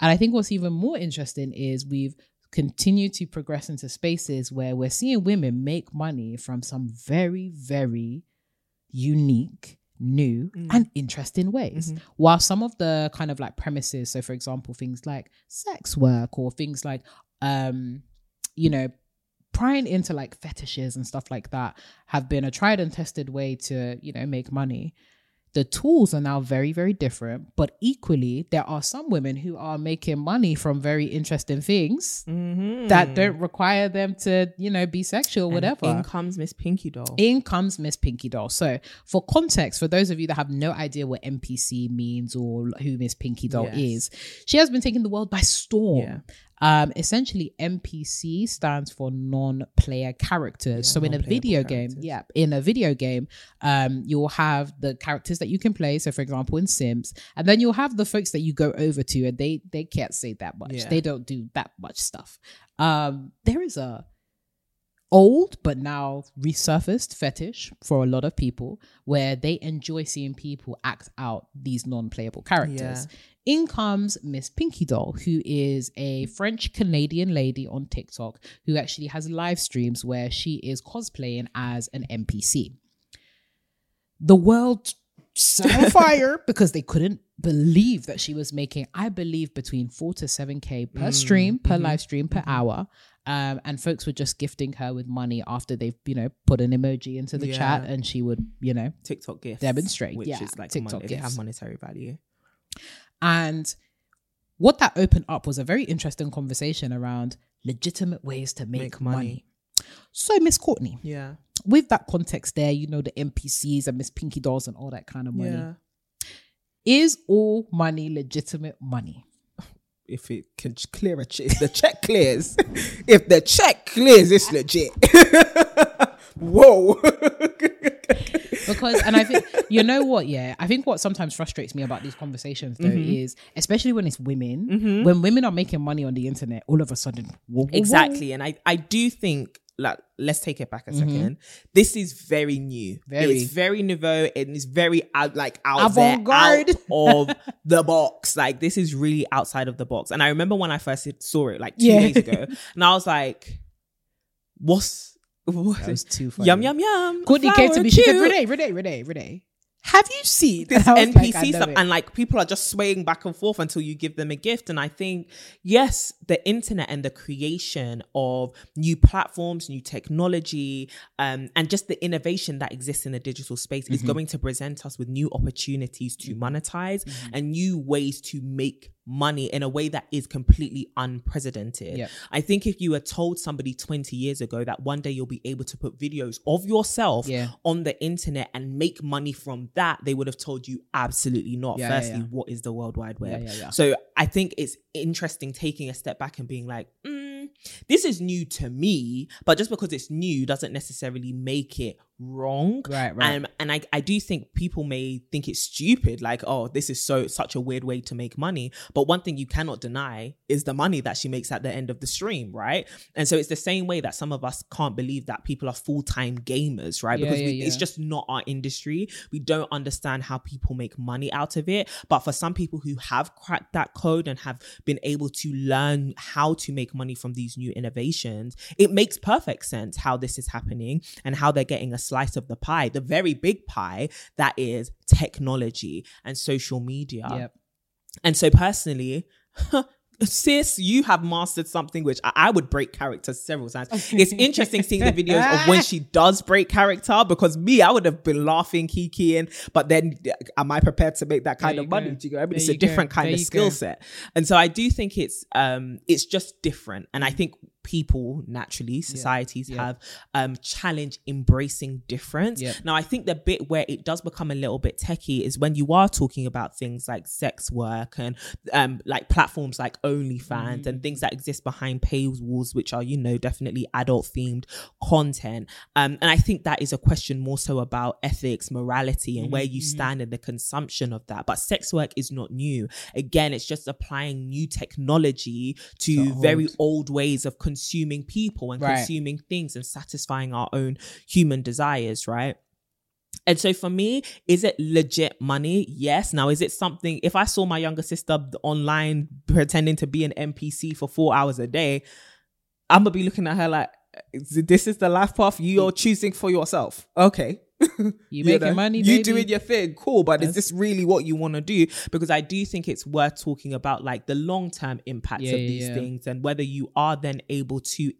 And I think what's even more interesting is we've continue to progress into spaces where we're seeing women make money from some very, very unique, new mm. and interesting ways. Mm-hmm. While some of the kind of like premises, so for example, things like sex work or things like, um, you know, prying into like fetishes and stuff like that have been a tried and tested way to, you know, make money. The tools are now very, very different, but equally, there are some women who are making money from very interesting things mm-hmm. that don't require them to, you know, be sexual, whatever. In comes Miss Pinky Doll. In comes Miss Pinky Doll. So for context, for those of you that have no idea what N P C means or who Miss Pinky Doll yes. is, she has been taking the world by storm. Yeah. Um, essentially, N P C stands for non-player characters. Yeah, so in a video characters. game, yeah, in a video game, um, you'll have the characters that you can play. So, for example, in Sims, and then you'll have the folks that you go over to, and they they can't say that much. Yeah. They don't do that much stuff. Um, there is a old but now resurfaced fetish for a lot of people where they enjoy seeing people act out these non-playable characters. Yeah. In comes Miss Pinky Doll, who is a French-Canadian lady on TikTok who actually has live streams where she is cosplaying as an N P C. The world set on fire because they couldn't believe that she was making, I believe, between four to seven K per mm, stream, per mm-hmm. live stream, per hour. Um, and folks were just gifting her with money after they've, you know, put an emoji into the yeah. chat, and she would, you know, TikTok gifts demonstrate, which yeah, is like TikTok mon- gifts have monetary value. And what that opened up was a very interesting conversation around legitimate ways to make, make money. money. So, Miss Courtney, yeah, with that context there, you know, the N P Cs and Miss Pinky Dolls and all that kind of money. Yeah. Is all money legitimate money? If it can clear a check, if the check clears, if the check clears, it's legit. Whoa. Because, and I think, you know what, yeah, I think what sometimes frustrates me about these conversations, though, mm-hmm. is, especially when it's women, mm-hmm. when women are making money on the internet, all of a sudden. Whoa, exactly. Whoa. And I, I do think, like, let's take it back a mm-hmm. second. This is very new. Very. It's very nouveau, and it's very out, like out avant-garde, there, out of the box. Like, this is really outside of the box. And I remember when I first saw it, like two yeah. days ago, and I was like, what's, that was too funny. Yum, yum, yum. Courtney came to me. She said, Renee, Renee, Renee, Renee. Have you seen this N P C like, stuff? It. And like, people are just swaying back and forth until you give them a gift. And I think, yes, the internet and the creation of new platforms, new technology, um, and just the innovation that exists in the digital space mm-hmm. is going to present us with new opportunities to monetize mm-hmm. and new ways to make money in a way that is completely unprecedented. Yep. I think if you were told somebody twenty years ago that one day you'll be able to put videos of yourself yeah. on the internet and make money from that, they would have told you absolutely not. Yeah, Firstly, yeah, yeah. what is the World Wide Web? Yeah, yeah, yeah. So I think it's interesting taking a step back and being like, mm, this is new to me, but just because it's new doesn't necessarily make it wrong. Right, right. Um, and I, I do think people may think it's stupid, like, oh, this is so such a weird way to make money. But one thing you cannot deny is the money that she makes at the end of the stream, right? And so it's the same way that some of us can't believe that people are full-time gamers, right? Because yeah, yeah, we, yeah. it's just not our industry. We don't understand how people make money out of it. But for some people who have cracked that code and have been able to learn how to make money from these new innovations, it makes perfect sense how this is happening and how they're getting a slice of the pie, the very big pie that is technology and social media. Yep. And so personally, sis, you have mastered something which I, I would break character several times. It's interesting seeing the videos of when she does break character, because me, I would have been laughing, kikiing, but then am I prepared to make that kind of money? Do you know? I mean, it's a different kind of skill set. And so I do think it's um, it's just different. And I think people naturally, societies yeah, yeah. have um, challenge embracing difference. Yeah. Now, I think the bit where it does become a little bit techie is when you are talking about things like sex work and um, like platforms like OnlyFans mm. and things that exist behind paywalls, which are, you know, definitely adult themed content. Um, and I think that is a question more so about ethics, morality, and mm-hmm. where you stand in the consumption of that. But sex work is not new. Again, it's just applying new technology to so old. very old ways of consuming consuming people and right. consuming things and satisfying our own human desires, right? And so for me, is it legit money? Yes. Now, is it something, if I saw my younger sister online pretending to be an N P C for four hours a day, I'm gonna be looking at her like, this is the life path you're choosing for yourself. Okay. you, you making know, money, baby. You doing your thing, cool, but yes. is this really what you want to do? Because I do think it's worth talking about, like, the long-term impacts yeah, of these yeah. things, and whether you are then able to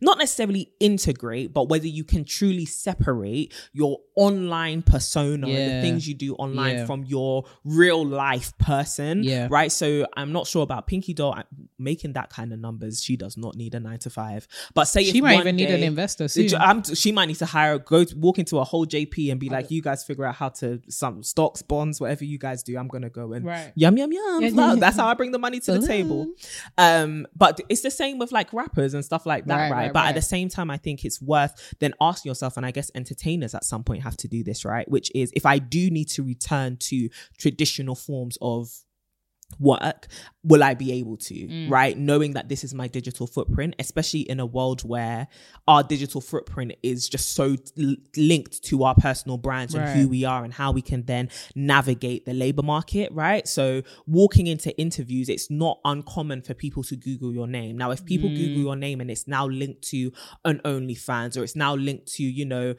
not necessarily integrate, but whether you can truly separate your online persona yeah. and the things you do online yeah. from your real life person, yeah. right? So I'm not sure about Pinky Doll I'm making that kind of numbers. She does not need a nine to five. But say she if might one even day, need an investor soon. I'm, she might need to hire, go to, walk into a whole J P and be like, you guys figure out how to some stocks, bonds, whatever you guys do. I'm gonna go and right. yum yum yum. Yeah, yeah, that's yeah. how I bring the money to the table. Um, but it's the same with like rappers and stuff like that. Right. Right, right, but right. at the same time, I think it's worth then asking yourself, and I guess entertainers at some point have to do this, right? Which is, if I do need to return to traditional forms of work, will I be able to, mm. right? Knowing that this is my digital footprint, especially in a world where our digital footprint is just so l- linked to our personal brands right. and who we are and how we can then navigate the labor market, right? So walking into interviews, it's not uncommon for people to Google your name. Now, if people mm. Google your name and it's now linked to an OnlyFans, or it's now linked to, you know,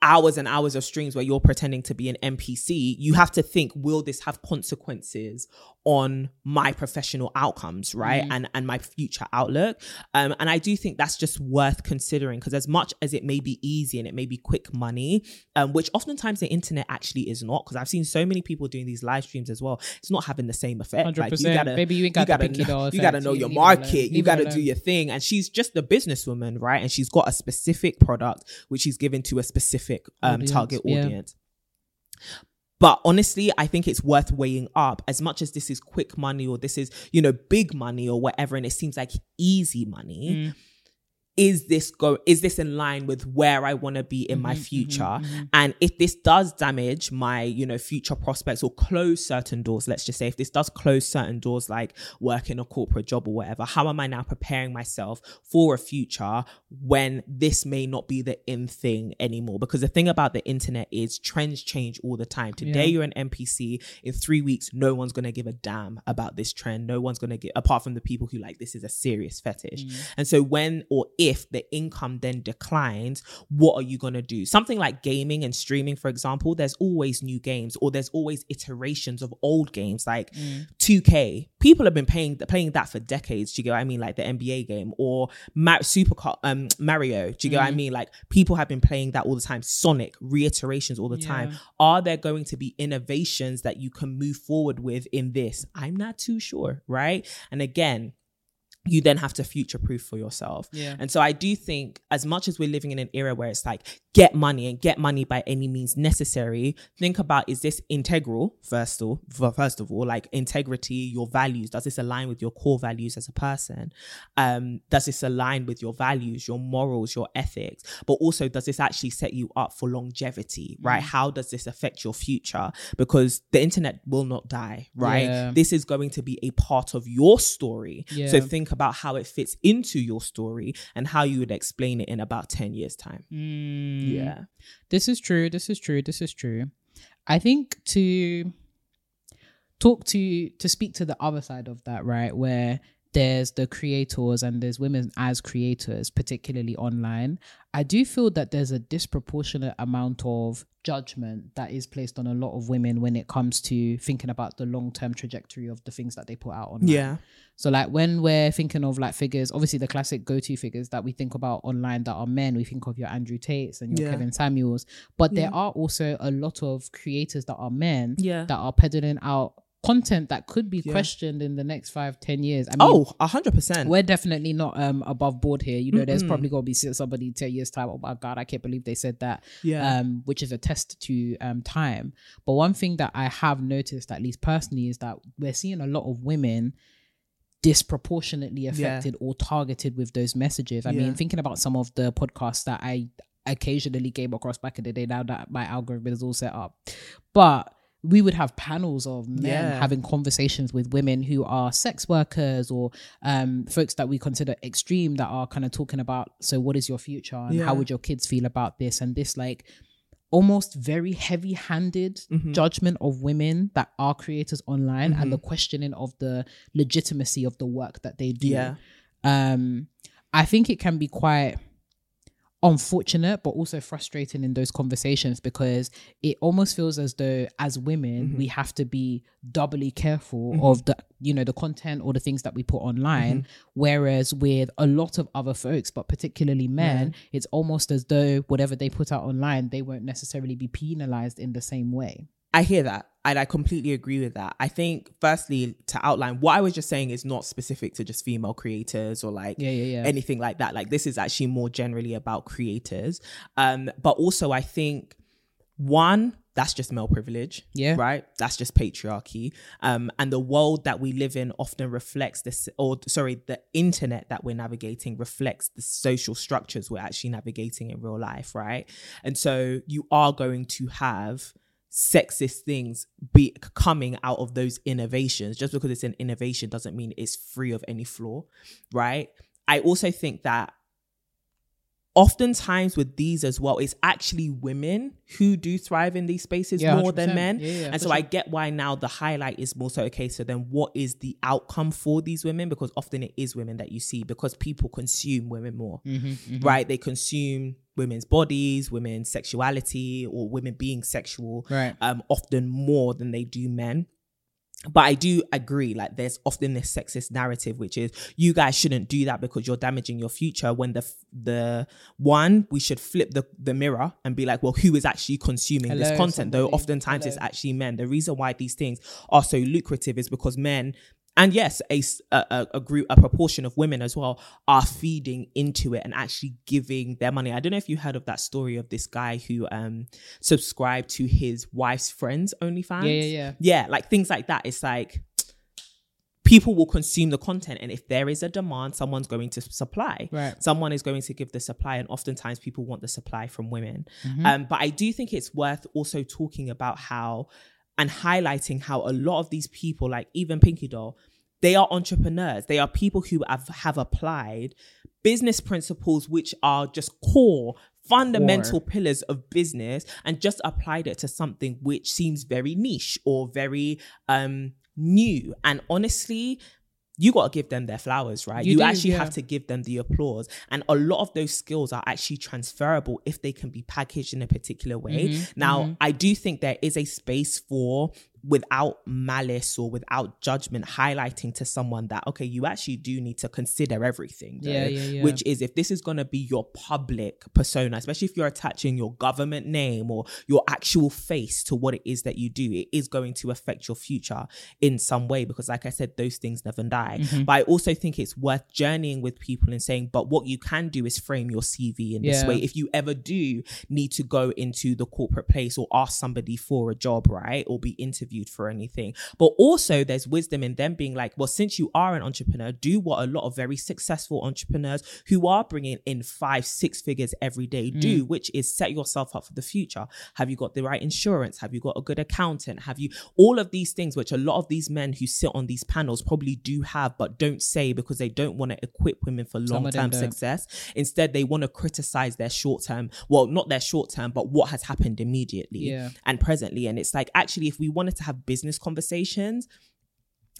hours and hours of streams where you're pretending to be an N P C, you have to think, will this have consequences on my professional outcomes, right? Mm. And and my future outlook. Um, and I do think that's just worth considering, because as much as it may be easy and it may be quick money, um, which oftentimes the internet actually is not, because I've seen so many people doing these live streams as well. It's not having the same effect. one hundred percent. Like, you gotta, Maybe you ain't got you the gotta, know, you gotta know your market. You gotta do your thing. And she's just a businesswoman, right? And she's got a specific product which she's given to a specific um, audience, target audience. Yeah. But honestly, I think it's worth weighing up, as much as this is quick money or this is, you know, big money or whatever, and it seems like easy money. Mm. Is this go? Is this in line with where I want to be in mm-hmm, my future? Mm-hmm. And if this does damage my, you know, future prospects or close certain doors, let's just say, if this does close certain doors, like working a corporate job or whatever, how am I now preparing myself for a future when this may not be the in thing anymore? Because the thing about the internet is trends change all the time. Today yeah. you're an N P C. In three weeks, no one's going to give a damn about this trend. No one's going to get, apart from the people who like, this is a serious fetish. Mm. And so when or if the income then declines, what are you going to do? Something like gaming and streaming, for example, there's always new games, or there's always iterations of old games, like mm. two K. People have been paying, playing that for decades. Do you get what I mean? Like the N B A game, or Mar- Super um, Mario. Do you get mm. what I mean? Like, people have been playing that all the time. Sonic, reiterations all the yeah. time. Are there going to be innovations that you can move forward with in this? I'm not too sure, right? And again, you then have to future-proof for yourself. Yeah. And so I do think, as much as we're living in an era where it's like, get money and get money by any means necessary, think about, is this integral, first of, first of all, like integrity, your values, does this align with your core values as a person? Um, does this align with your values, your morals, your ethics? But also, does this actually set you up for longevity, right? Mm. How does this affect your future? Because the internet will not die, right? Yeah. This is going to be a part of your story. Yeah. So think about how it fits into your story and how you would explain it in about ten years time. Mm, yeah. This is true. This is true. This is true. I think to talk to, to speak to the other side of that, right? Where there's the creators and there's women as creators, particularly online. I do feel that there's a disproportionate amount of judgment that is placed on a lot of women when it comes to thinking about the long-term trajectory of the things that they put out online. Yeah. So like when we're thinking of like figures, obviously the classic go-to figures that we think about online that are men, we think of your Andrew Tates and your yeah. Kevin Samuels, but yeah. there are also a lot of creators that are men yeah. that are peddling out content that could be yeah. questioned in the next five, ten years. I mean, oh, a hundred percent. We're definitely not um above board here. You know, mm-hmm. there's probably gonna be somebody ten years time. Oh my God, I can't believe they said that. Yeah. Um, which is a test to um time. But one thing that I have noticed, at least personally, is that we're seeing a lot of women disproportionately affected yeah. or targeted with those messages. I yeah. mean, thinking about some of the podcasts that I occasionally came across back in the day. Now that my algorithm is all set up, but we would have panels of men yeah. having conversations with women who are sex workers or um, folks that we consider extreme, that are kind of talking about, so what is your future and yeah. how would your kids feel about this? And this like almost very heavy-handed mm-hmm. judgment of women that are creators online mm-hmm. and the questioning of the legitimacy of the work that they do. Yeah. Um, I think it can be quite unfortunate but also frustrating in those conversations, because it almost feels as though as women mm-hmm. we have to be doubly careful mm-hmm. of the, you know, the content or the things that we put online, mm-hmm. whereas with a lot of other folks, but particularly men, yeah. it's almost as though whatever they put out online, they won't necessarily be penalized in the same way. I hear that. And I completely agree with that. I think, firstly, to outline, what I was just saying is not specific to just female creators or like yeah, yeah, yeah. anything like that. Like, this is actually more generally about creators. Um, but also, I think, one, that's just male privilege, yeah. right? That's just patriarchy. Um, and the world that we live in often reflects this, or sorry, the internet that we're navigating reflects the social structures we're actually navigating in real life, right? And so you are going to have sexist things be coming out of those innovations. Just because it's an innovation doesn't mean it's free of any flaw, right? I also think that oftentimes with these as well, it's actually women who do thrive in these spaces yeah, more one hundred percent than men. Yeah, yeah, and so sure. I get why now the highlight is more so, okay, so then what is the outcome for these women? Because often it is women that you see, because people consume women more, mm-hmm, mm-hmm. right? They consume women's bodies, women's sexuality, or women being sexual, right. um, often more than they do men. But I do agree, like there's often this sexist narrative, which is you guys shouldn't do that because you're damaging your future. When the the one, we should flip the, the mirror and be like, well, who is actually consuming Hello, this content? Somebody. Though oftentimes Hello. It's actually men. The reason why these things are so lucrative is because men, and yes, a, a, a group, a proportion of women as well, are feeding into it and actually giving their money. I don't know if you heard of that story of this guy who um, subscribed to his wife's friend's OnlyFans. Yeah, yeah, yeah. Yeah, like things like that. It's like people will consume the content, and if there is a demand, someone's going to supply. Right. Someone is going to give the supply, and oftentimes people want the supply from women. Mm-hmm. Um, but I do think it's worth also talking about how... and highlighting how a lot of these people, like even Pinky Doll, they are entrepreneurs. They are people who have, have applied business principles, which are just core, fundamental core. pillars of business, and just applied it to something which seems very niche or very um, new. And honestly, you got to give them their flowers, right? You, you do, actually yeah. have to give them the applause. And a lot of those skills are actually transferable if they can be packaged in a particular way. Mm-hmm. Now, mm-hmm. I do think there is a space for, without malice or without judgment, highlighting to someone that, okay, you actually do need to consider everything, though, yeah, yeah, yeah. which is if this is going to be your public persona, especially if you're attaching your government name or your actual face to what it is that you do, it is going to affect your future in some way, because like I said, those things never die. Mm-hmm. But I also think it's worth journeying with people and saying, but what you can do is frame your C V in yeah. this way. If you ever do need to go into the corporate place or ask somebody for a job, right, or be interviewed for anything. But also there's wisdom in them being like, well, since you are an entrepreneur, do what a lot of very successful entrepreneurs who are bringing in five, six figures every day mm. do, which is set yourself up for the future. Have you got the right insurance? Have you got a good accountant? Have you all of these things, which a lot of these men who sit on these panels probably do have, but don't say because they don't want to equip women for long-term success. Instead, they want to criticize their short-term, well, not their short-term, but what has happened immediately yeah. and presently. And it's like, actually, if we wanted to have business conversations,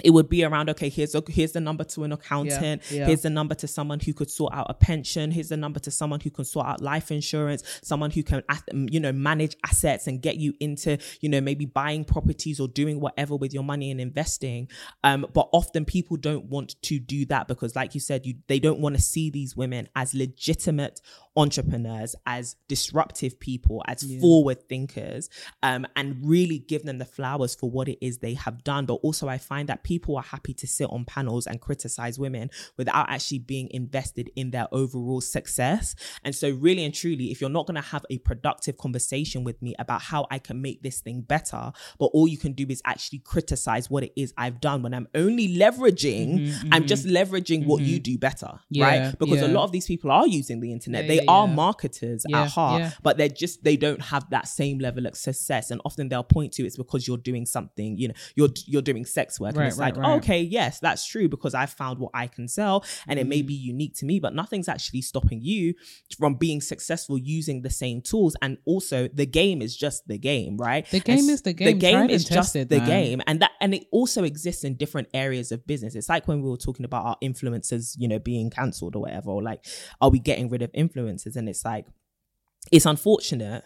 it would be around, okay, here's a, here's the number to an accountant, yeah, yeah. here's the number to someone who could sort out a pension, here's the number to someone who can sort out life insurance, someone who can, you know, manage assets and get you into, you know, maybe buying properties or doing whatever with your money and investing. Um, but often people don't want to do that because, like you said, you they don't want to see these women as legitimate entrepreneurs, as disruptive people, as yeah. forward thinkers, um, and really give them the flowers for what it is they have done. But also I find that people are happy to sit on panels and criticize women without actually being invested in their overall success. And so really and truly, if you're not going to have a productive conversation with me about how I can make this thing better, but all you can do is actually criticize what it is I've done when I'm only leveraging, mm-hmm, I'm mm-hmm. just leveraging mm-hmm. what you do better, yeah, right? Because yeah. a lot of these people are using the internet. Yeah, they yeah, are yeah. marketers yeah, at heart, yeah. but they're just, they don't have that same level of success. And often they'll point to it's because you're doing something, you know, you're, you're doing sex work. Right. Right, it's right, like, right. okay, yes, that's true because I found what I can sell and mm. it may be unique to me, but nothing's actually stopping you from being successful using the same tools. And also the game is just the game, right? The game and is the game. The game is just it, the man. game. And that, and it also exists in different areas of business. It's like when we were talking about our influencers, you know, being cancelled or whatever, or like, are we getting rid of influencers? And it's like, it's unfortunate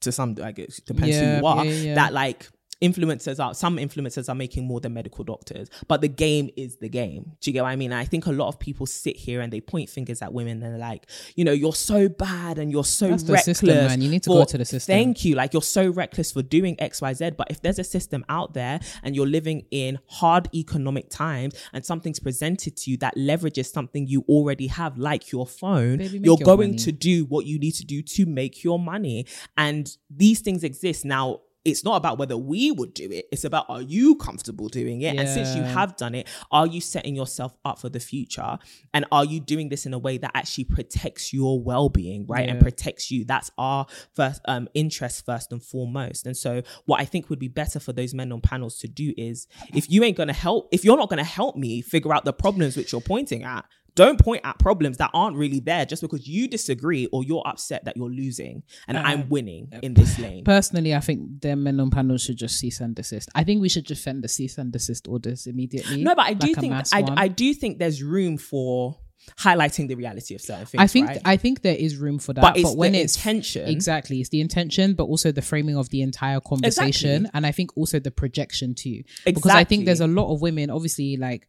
to some, I guess, depends yeah, who you are, yeah, yeah. that like, Influencers are, some influencers are making more than medical doctors, but the game is the game. Do you get what I mean? I think a lot of people sit here and they point fingers at women and they're like, you know, you're so bad and you're so That's reckless. The system, man. You need to for, go to the system. Thank you. Like, you're so reckless for doing X, Y, Z. But if there's a system out there and you're living in hard economic times and something's presented to you that leverages something you already have, like your phone, Baby, you're your going money. to do what you need to do to make your money. And these things exist. Now, it's not about whether we would do it. It's about, are you comfortable doing it? Yeah. And since you have done it, are you setting yourself up for the future? And are you doing this in a way that actually protects your well-being, right? Yeah. And protects you. That's our first um, interest first and foremost. And so what I think would be better for those men on panels to do is, if you ain't going to help, if you're not going to help me figure out the problems which you're pointing at, don't point at problems that aren't really there just because you disagree or you're upset that you're losing and um, I'm winning in this lane. Personally, I think their men on panels should just cease and desist. I think we should just send the cease and desist orders immediately. No, but I do like think I, I do think there's room for highlighting the reality of certain things. I think right? I think there is room for that, but, it's but when the it's intention, exactly, it's the intention, but also the framing of the entire conversation, exactly. And I think also the projection too, exactly. Because I think there's a lot of women, obviously, like.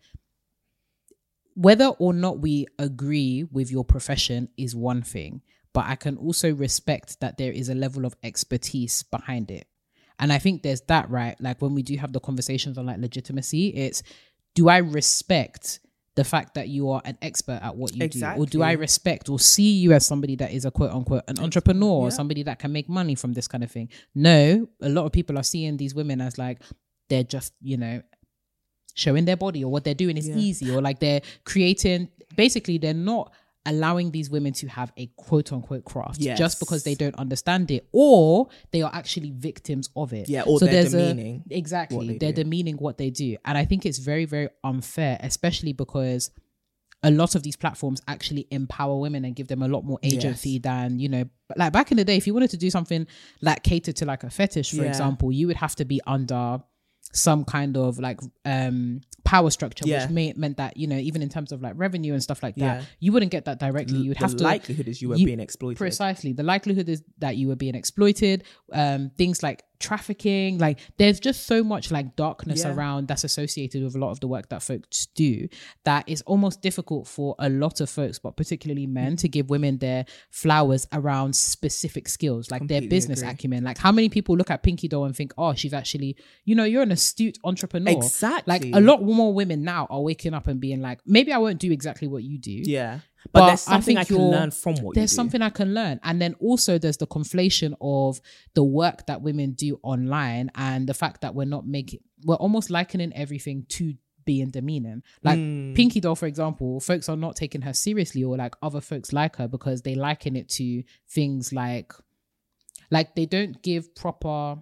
Whether or not we agree with your profession is one thing, but I can also respect that there is a level of expertise behind it. And I think there's that, right? Like when we do have the conversations on like legitimacy, it's, do I respect the fact that you are an expert at what you exactly. do? Or do I respect or see you as somebody that is a quote unquote an entrepreneur yeah. or somebody that can make money from this kind of thing? No, a lot of people are seeing these women as like, they're just, you know, showing their body or what they're doing is yeah. easy, or like they're creating, basically they're not allowing these women to have a quote unquote craft yes. just because they don't understand it, or they are actually victims of it. Yeah, or so they're demeaning. A, exactly. They they're do. demeaning what they do. And I think it's very, very unfair, especially because a lot of these platforms actually empower women and give them a lot more agency yes. than, you know, like back in the day, if you wanted to do something like catered to like a fetish, for yeah. example, you would have to be under some kind of like um power structure yeah. which may, meant that, you know, even in terms of like revenue and stuff like that yeah. you wouldn't get that directly. You would have to, the likelihood is you were you, being exploited. Precisely, the likelihood is that you were being exploited. Um things like trafficking, like there's just so much like darkness yeah. around that's associated with a lot of the work that folks do, that it's almost difficult for a lot of folks, but particularly men, mm-hmm. to give women their flowers around specific skills like Completely their business agree. acumen. Like how many people look at Pinky Doll and think, oh, she's actually, you know, you're an astute entrepreneur. Exactly. Like a lot more women now are waking up and being like, maybe I won't do exactly what you do, yeah But, but there's something I, I can learn from what There's you do. something I can learn. And then also there's the conflation of the work that women do online and the fact that we're not making, we're almost likening everything to being demeaning. Like mm. Pinky Doll, for example, folks are not taking her seriously, or like other folks like her, because they liken it to things like, like they don't give proper,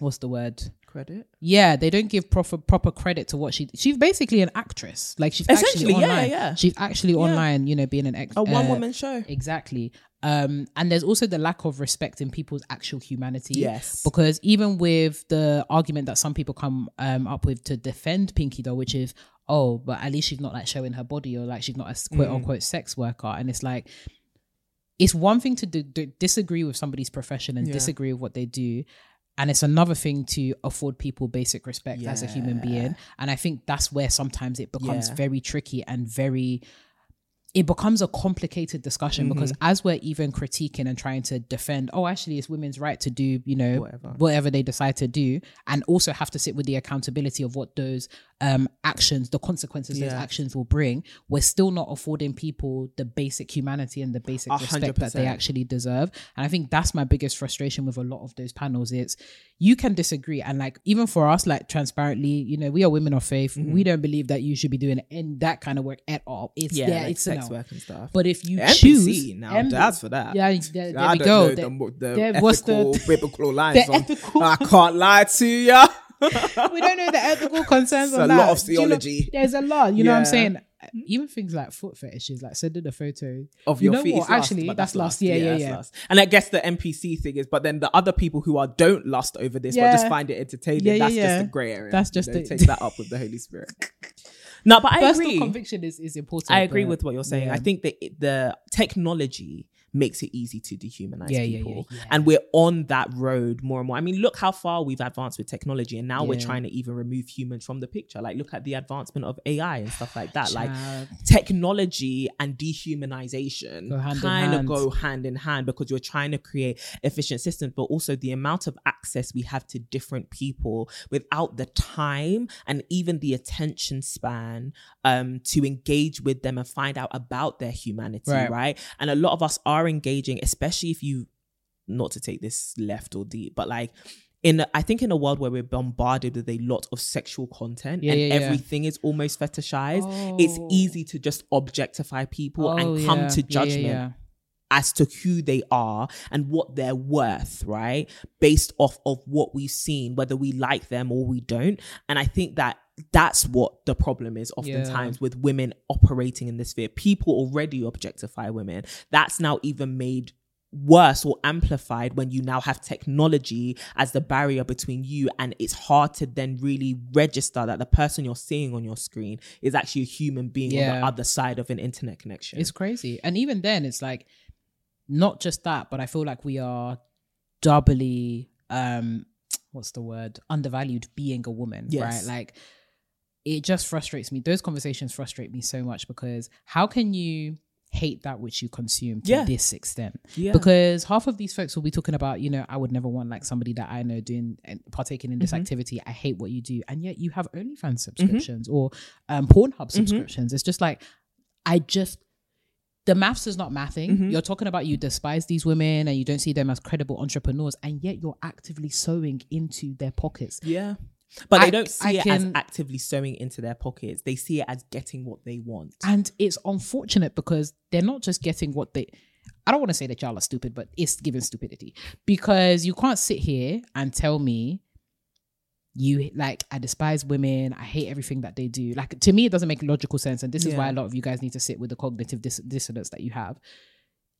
what's the word? Credit? Yeah, they don't give proper proper credit to what she she's basically an actress. Like she's actually online. Yeah, yeah. She's actually yeah. online, you know, being an ex- a one uh, woman show. Exactly. Um, and there's also the lack of respect in people's actual humanity. Yes. Because even with the argument that some people come um, up with to defend Pinky Doll, which is, oh, but at least she's not like showing her body, or like she's not a quote mm. unquote sex worker. And it's like, it's one thing to d- d- disagree with somebody's profession and yeah. disagree with what they do. And it's another thing to afford people basic respect yeah. as a human being. And I think that's where sometimes it becomes yeah. very tricky and very, it becomes a complicated discussion, mm-hmm. because as we're even critiquing and trying to defend, oh, actually it's women's right to do, you know, whatever, whatever they decide to do, and also have to sit with the accountability of what those um, actions, the consequences yeah. those actions will bring, we're still not affording people the basic humanity and the basic one hundred percent respect that they actually deserve. And I think that's my biggest frustration with a lot of those panels. It's, you can disagree, and like even for us, like transparently, you know, we are women of faith, mm-hmm. we don't believe that you should be doing in that kind of work at all. It's yeah, yeah like it's no. work and stuff. But if you N P C, choose now M- that's for that yeah there, there we go know the, the there, ethical, what's the biblical lines on, ethical I can't lie to ya. We don't know the ethical concerns on that. A lot of theology. You know, there's a lot. You yeah. know what I'm saying? Even things like foot fetishes, like sending a photo of your you know feet. What? Lust, Actually, that's, that's lust. lust. Yeah, yeah, yeah. yeah. And I guess the N P C thing is, but then the other people who are don't lust over this, yeah. but just find it entertaining. Yeah, that's yeah, just yeah. a grey area. That's just you know, the... take that up with the Holy Spirit. No, but I Personal agree. conviction is, is important. I agree with what you're saying. Yeah. I think that it, the technology makes it easy to dehumanize yeah, people. Yeah, yeah, yeah. And we're on that road more and more. I mean, look how far we've advanced with technology, and now yeah. we're trying to even remove humans from the picture. Like, look at the advancement of A I and stuff like that. Child. Like, technology and dehumanization kind of go hand in hand, because you're trying to create efficient systems, but also the amount of access we have to different people without the time and even the attention span um, to engage with them and find out about their humanity, right? right? And a lot of us are engaging, especially if you, not to take this left or deep, but like in, I think in a world where we're bombarded with a lot of sexual content yeah, and yeah, everything yeah. is almost fetishized, oh. it's easy to just objectify people oh, and come yeah. to judgment. Yeah, yeah. as to who they are and what they're worth, right? Based off of what we've seen, whether we like them or we don't. And I think that that's what the problem is oftentimes yeah. with women operating in this sphere. People already objectify women. That's now even made worse or amplified when you now have technology as the barrier between you, and it's hard to then really register that the person you're seeing on your screen is actually a human being yeah. on the other side of an internet connection. It's crazy. And even then it's like, not just that, but I feel like we are doubly, um, what's the word? undervalued being a woman, yes. right? Like, it just frustrates me. Those conversations frustrate me so much, because how can you hate that which you consume to yeah. this extent? Yeah. Because half of these folks will be talking about, you know, I would never want like somebody that I know doing and partaking in this mm-hmm. activity. I hate what you do. And yet you have OnlyFans subscriptions mm-hmm. or um, Pornhub subscriptions. Mm-hmm. It's just like, I just... The maths is not mathing. Mm-hmm. You're talking about you despise these women and you don't see them as credible entrepreneurs, and yet you're actively sewing into their pockets. Yeah. But I, they don't see I it can, as actively sewing into their pockets. They see it as getting what they want. And it's unfortunate because they're not just getting what they... I don't want to say that y'all are stupid, but it's given stupidity. Because you can't sit here and tell me you like, I despise women, I hate everything that they do. Like, to me, it doesn't make logical sense. And this yeah. is why a lot of you guys need to sit with the cognitive dis- dissonance that you have.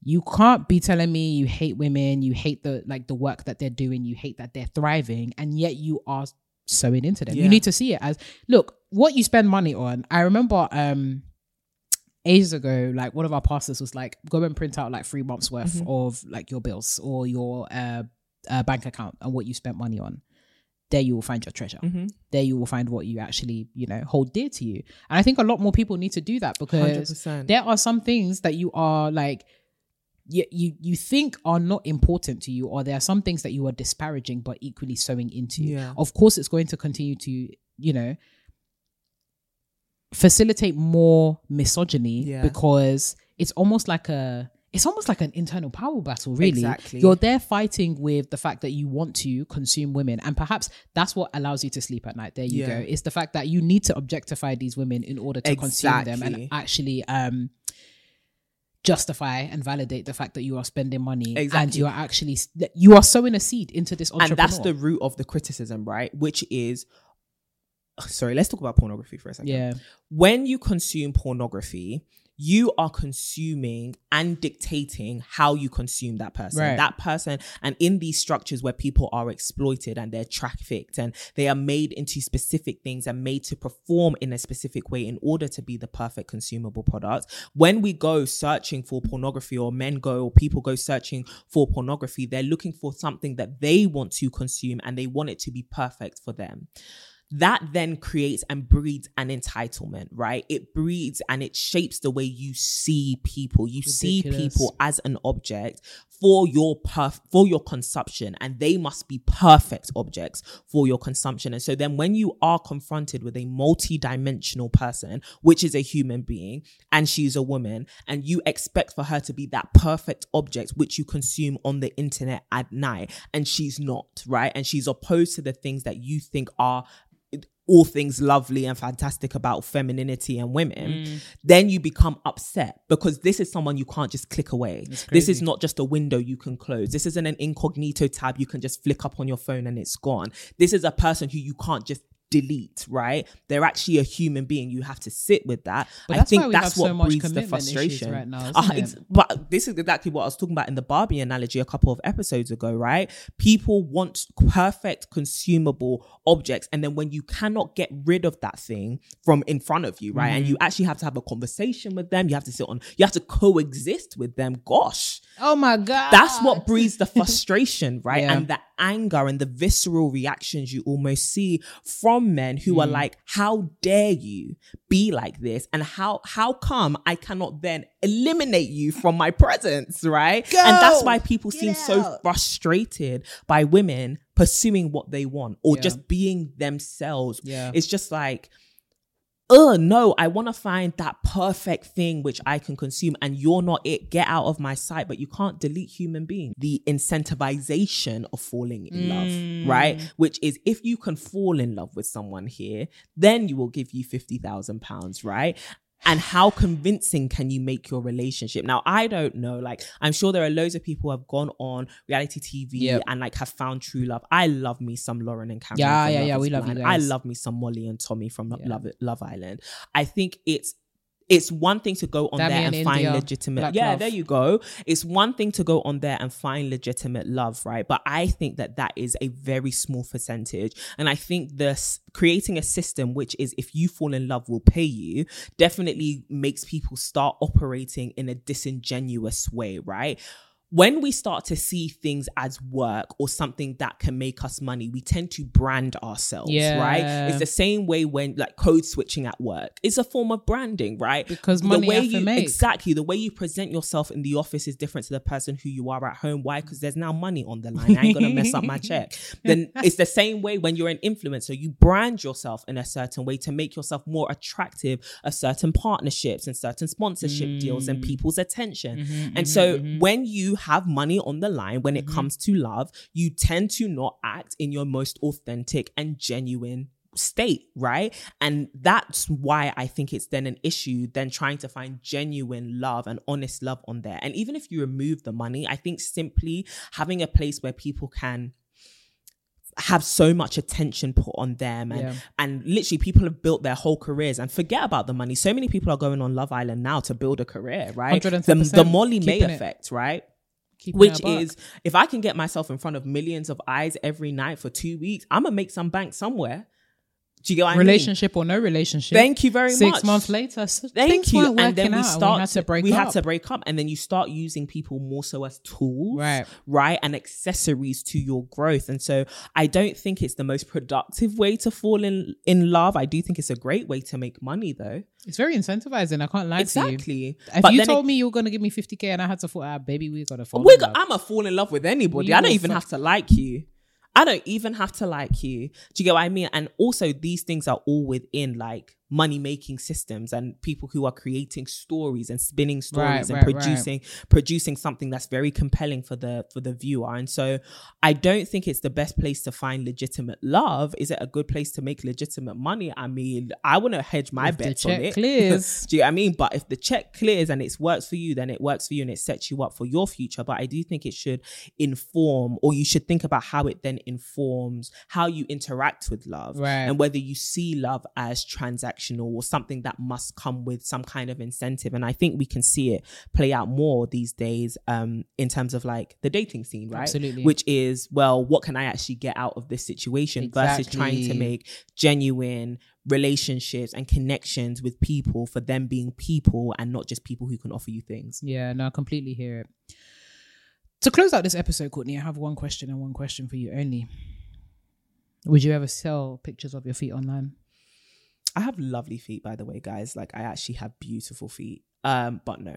You can't be telling me you hate women, you hate the like the work that they're doing, you hate that they're thriving, and yet you are sewing into them. Yeah. You need to see it as, look, what you spend money on. I remember um ages ago, like one of our pastors was like, go and print out like three months worth mm-hmm. of like your bills or your uh, uh bank account and what you spent money on. There you will find your treasure. Mm-hmm. There you will find what you actually, you know, hold dear to you. And I think a lot more people need to do that, because one hundred percent there are some things that you are like, you, you you think are not important to you, or there are some things that you are disparaging but equally sewing into. Yeah. Of course, it's going to continue to, you know, facilitate more misogyny yeah. because it's almost like a... It's almost like an internal power battle, really. Exactly. You're there fighting with the fact that you want to consume women. And perhaps that's what allows you to sleep at night. There you yeah. go. It's the fact that you need to objectify these women in order to exactly. consume them and actually um, justify and validate the fact that you are spending money. Exactly. And you are actually, you are sowing a seed into this entrepreneur. And that's the root of the criticism, right? Which is, sorry, let's talk about pornography for a second. Yeah. When you consume pornography, you are consuming and dictating how you consume that person, right. that person. And in these structures where people are exploited and they're trafficked and they are made into specific things and made to perform in a specific way in order to be the perfect consumable product. When we go searching for pornography, or men go, or people go searching for pornography, they're looking for something that they want to consume and they want it to be perfect for them. That then creates and breeds an entitlement, right? It breeds and it shapes the way you see people. You Ridiculous. see people as an object for your perf- for your consumption, and they must be perfect objects for your consumption. And so then when you are confronted with a multi-dimensional person, which is a human being, and she's a woman, and you expect for her to be that perfect object which you consume on the internet at night, and she's not, right? And she's opposed to the things that you think are all things lovely and fantastic about femininity and women, mm. then you become upset, because this is someone you can't just click away. This is not just a window you can close. This isn't an incognito tab you can just flick up on your phone and it's gone. This is a person who you can't just delete, right? They're actually a human being. You have to sit with that. But I that's think that's what so breeds the frustration right now, uh, ex- but this is exactly what I was talking about in the Barbie analogy a couple of episodes ago, right? People want perfect consumable objects, and then when you cannot get rid of that thing from in front of you, right? Mm. And you actually have to have a conversation with them. You have to sit on, you have to coexist with them. Gosh. Oh my God. That's what breeds the frustration, right? Yeah. And the anger and the visceral reactions you almost see from men who mm. are like, how dare you be like this? And how how come I cannot then eliminate you from my presence, right? Go! And that's why people Get seem out. so frustrated by women pursuing what they want, or yeah. just being themselves. Yeah. It's just like, oh, no, I want to find that perfect thing which I can consume, and you're not it. Get out of my sight. But you can't delete human beings. The incentivization of falling in mm. love, right? Which is, if you can fall in love with someone here, then you will give you fifty thousand pounds, right? And how convincing can you make your relationship? Now, I don't know. Like, I'm sure there are loads of people who have gone on reality T V yep. and like have found true love. I love me some Lauren and Cameron. Yeah, yeah, love yeah. We Blind. Love you guys. I love me some Molly and Tommy from yeah. Love Love Island. I think it's it's one thing to go on Damn there and India, find legitimate. Black yeah, love. There you go. It's one thing to go on there and find legitimate love, right? But I think that that is a very small percentage. And I think this creating a system, which is if you fall in love, we'll pay you, definitely makes people start operating in a disingenuous way, right? When we start to see things as work or something that can make us money, we tend to brand ourselves, yeah. right? It's the same way when like code switching at work. It's a form of branding, right? Because money the way you, make. Exactly. The way you present yourself in the office is different to the person who you are at home. Why? Because there's now money on the line. I ain't going to mess up my check. Then it's the same way when you're an influencer. You brand yourself in a certain way to make yourself more attractive of certain partnerships and certain sponsorship mm. deals and people's attention. Mm-hmm, and mm-hmm, so mm-hmm. when you have money on the line when it mm-hmm. comes to love, you tend to not act in your most authentic and genuine state, right? And that's why I think it's then an issue then trying to find genuine love and honest love on there. And even if you remove the money, I think simply having a place where people can have so much attention put on them and yeah. and literally people have built their whole careers and forget about the money. So many people are going on Love Island now to build a career, right? The, the Molly Mae effect, right? Keeping Which is, if I can get myself in front of millions of eyes every night for two weeks, I'm going to make some bank somewhere. Do you get what relationship I mean? Or no relationship? Thank you very Six much. Six months later, so thank you. And then we start. We had to break. We up. had to break up, and then you start using people more so as tools, right? Right, and accessories to your growth. And so, I don't think it's the most productive way to fall in in love. I do think it's a great way to make money, though. It's very incentivizing. I can't lie exactly. to you. Exactly. If but you told it, me you were going to give me fifty k, and I had to fall out, baby, we're gonna fall. We're in go- love. I'm a fall in love with anybody. You I don't even fuck- have to like you. I don't even have to like you. Do you get what I mean? And also these things are all within like money-making systems and people who are creating stories and spinning stories right, and right, producing right. producing something that's very compelling for the for the viewer. And so I don't think it's the best place to find legitimate love. Is it a good place to make legitimate money? I mean, I want to hedge my if bets the check on it. Clears. Do you know what I mean? But if the check clears and it works for you, then it works for you and it sets you up for your future. But I do think it should inform, or you should think about how it then informs how you interact with love right. and whether you see love as transactional or something that must come with some kind of incentive. And I think we can see it play out more these days um, in terms of like the dating scene, right? Absolutely. Which is, well, what can I actually get out of this situation exactly. versus trying to make genuine relationships and connections with people for them being people and not just people who can offer you things. Yeah, no, I completely hear it. To close out this episode, Courtney, I have one question and one question for you only. Would you ever sell pictures of your feet online? I have lovely feet, by the way, guys. Like, I actually have beautiful feet. Um, but no,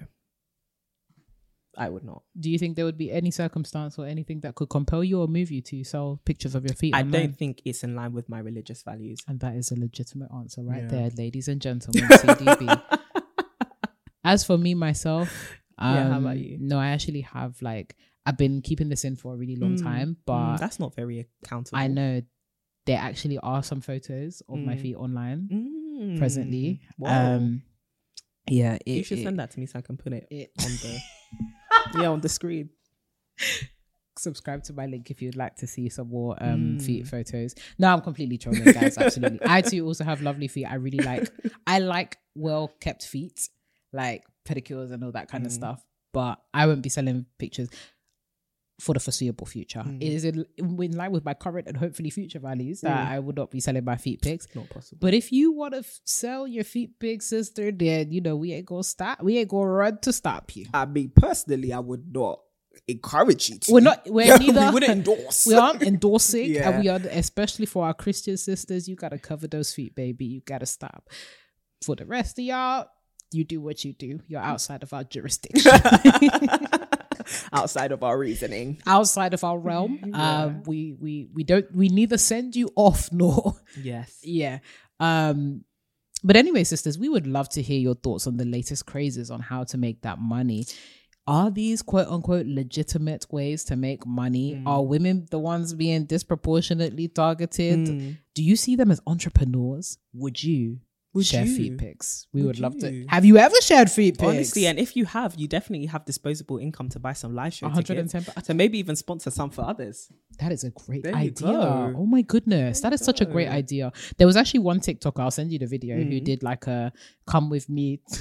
I would not. Do you think there would be any circumstance or anything that could compel you or move you to sell pictures of your feet? I online? Don't think it's in line with my religious values. And that is a legitimate answer right yeah. there, ladies and gentlemen, C D B. As for me, myself, um, yeah, how about you? No, I actually have, like, I've been keeping this in for a really long mm, time, but... Mm, that's not very accountable. I know. There actually are some photos of mm. my feet online mm. presently. Wow. Um, yeah. It, you should it, send that to me so I can put it, it on the yeah on the screen. Subscribe to my link if you'd like to see some more um, mm. feet photos. No, I'm completely trolling, guys. Absolutely. I too also have lovely feet. I really like. I like well kept feet, like pedicures and all that kind mm. of stuff. But I won't be selling pictures for the foreseeable future. Mm. It is in, in line with my current and hopefully future values that mm. I would not be selling my feet pics. It's not possible. But if you want to f- sell your feet pics, sister, then, you know, we ain't going to stop. We ain't going to run to stop you. I mean, personally, I would not encourage you to. We're not, we're yeah, neither. We wouldn't endorse. We aren't endorsing. yeah. And we are, especially for our Christian sisters, you got to cover those feet, baby. You got to stop. For the rest of y'all, you do what you do. You're outside of our jurisdiction. Outside of our reasoning, outside of our realm, yeah. um, we we we don't we neither send you off nor yes yeah. Um, But anyway, sisters, we would love to hear your thoughts on the latest crazes on how to make that money. Are these quote unquote legitimate ways to make money? Mm. Are women the ones being disproportionately targeted? Mm. Do you see them as entrepreneurs? Would you would share you? feed pics? We would, would love you? to. Have you ever shared feed pics? Honestly, and if you have, you definitely have disposable income to buy some live show tickets. So maybe even sponsor some for others. That is a great there idea. Oh my goodness. There that is go. such a great idea. There was actually one TikToker, I'll send you the video, mm. who did like a come with me. T-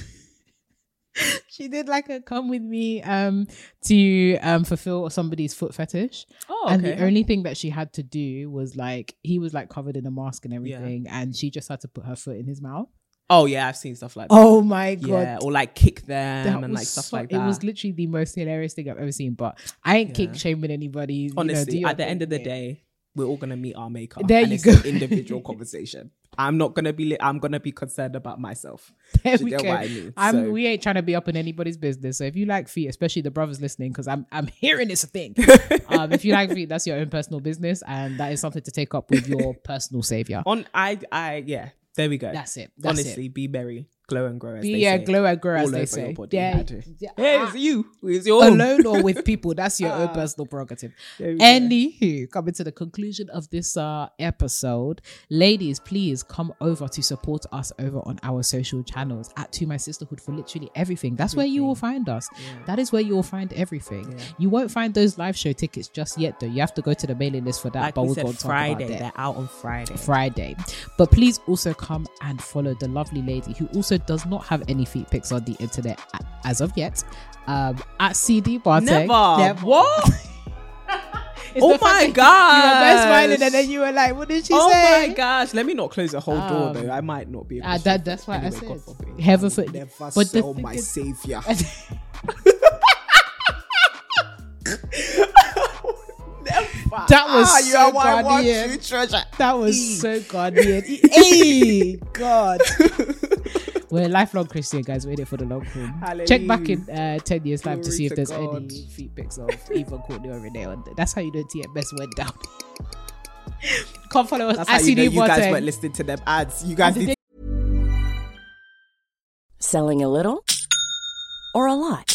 She did like a come with me um, to um, fulfill somebody's foot fetish. Oh, okay. And the only thing that she had to do was like, he was like covered in a mask and everything. Yeah. And she just had to put her foot in his mouth. Oh yeah, I've seen stuff like that. Oh my God. Yeah, or like kick them that and like stuff so, like that. It was literally the most hilarious thing I've ever seen, but I ain't yeah. kick shaming anybody. Honestly, you know, at the end of the day, we're all going to meet our maker. There and you it's go. An individual conversation. I'm not going to be, li- I'm going to be concerned about myself. There we go. What I mean, I'm, so. We ain't trying to be up in anybody's business. So if you like feet, especially the brothers listening, because I'm I'm hearing it's a thing. um, if you like feet, that's your own personal business. And that is something to take up with your personal savior. On I, I yeah, there we go. That's it. That's Honestly, it. Be merry. Glow and grow as be they yeah, say. Yeah, glow and grow as they say. Yeah. yeah. Hey, it's you. It's your Alone or with people. That's your own personal prerogative. Anywho, coming to the conclusion of this uh, episode, ladies, please come over to support us over on our social channels at To My Sisterhood for literally everything. That's everything. Where you will find us. Yeah. That is where you will find everything. Yeah. You won't find those live show tickets just yet, though. You have to go to the mailing list for that. Like but we we're going to talk about that. They're out on Friday. Friday. But please also come and follow the lovely lady who also does not have any feet pics on the internet as of yet. Um, at C D Bartek. Never. Never. What? Oh my gosh. You were both smiling and then you were like, what did she oh say? Oh my gosh. Let me not close the whole um, door though. I might not be able uh, to. That, that's why anyway, I said. God Heaven for never but sell my is- savior. That was ah, so guardian. That was e. so guardian. Hey, God. We're a lifelong Christian, guys. We're in it for the long haul. Check back in uh, ten years' time to see if there's God. any feet pics of Eva Courtney or Renee. On That's how you know T M S went down. Come follow us. That's how you know you guys weren't listening to them ads. You guys did. Selling a little or a lot?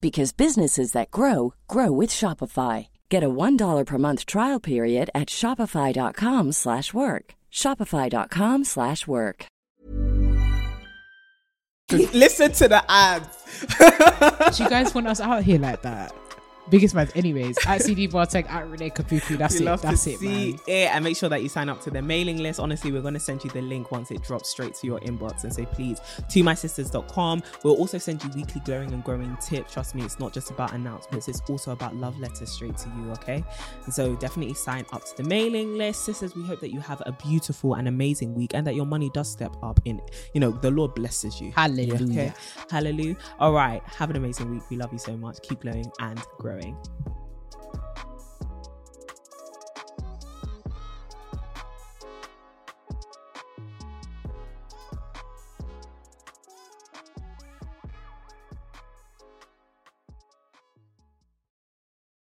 Because businesses that grow, grow with Shopify. Get a one dollar per month trial period at shopify.com slash work. Shopify.com slash work. Listen to the ads. Do you guys want us out here like that? Biggest fans. Anyways, at C D Bartek, at Renee Kapuku. That's we it. Love that's to it, see man. It. And make sure that you sign up to the mailing list. Honestly, we're going to send you the link once it drops straight to your inbox. And so please, to my sisters dot com. We'll also send you weekly glowing and growing tips. Trust me, it's not just about announcements. It's also about love letters straight to you, okay? And so definitely sign up to the mailing list. Sisters, we hope that you have a beautiful and amazing week and that your money does step up in, you know, the Lord blesses you. Hallelujah. Okay? Hallelujah. All right. Have an amazing week. We love you so much. Keep glowing and growing.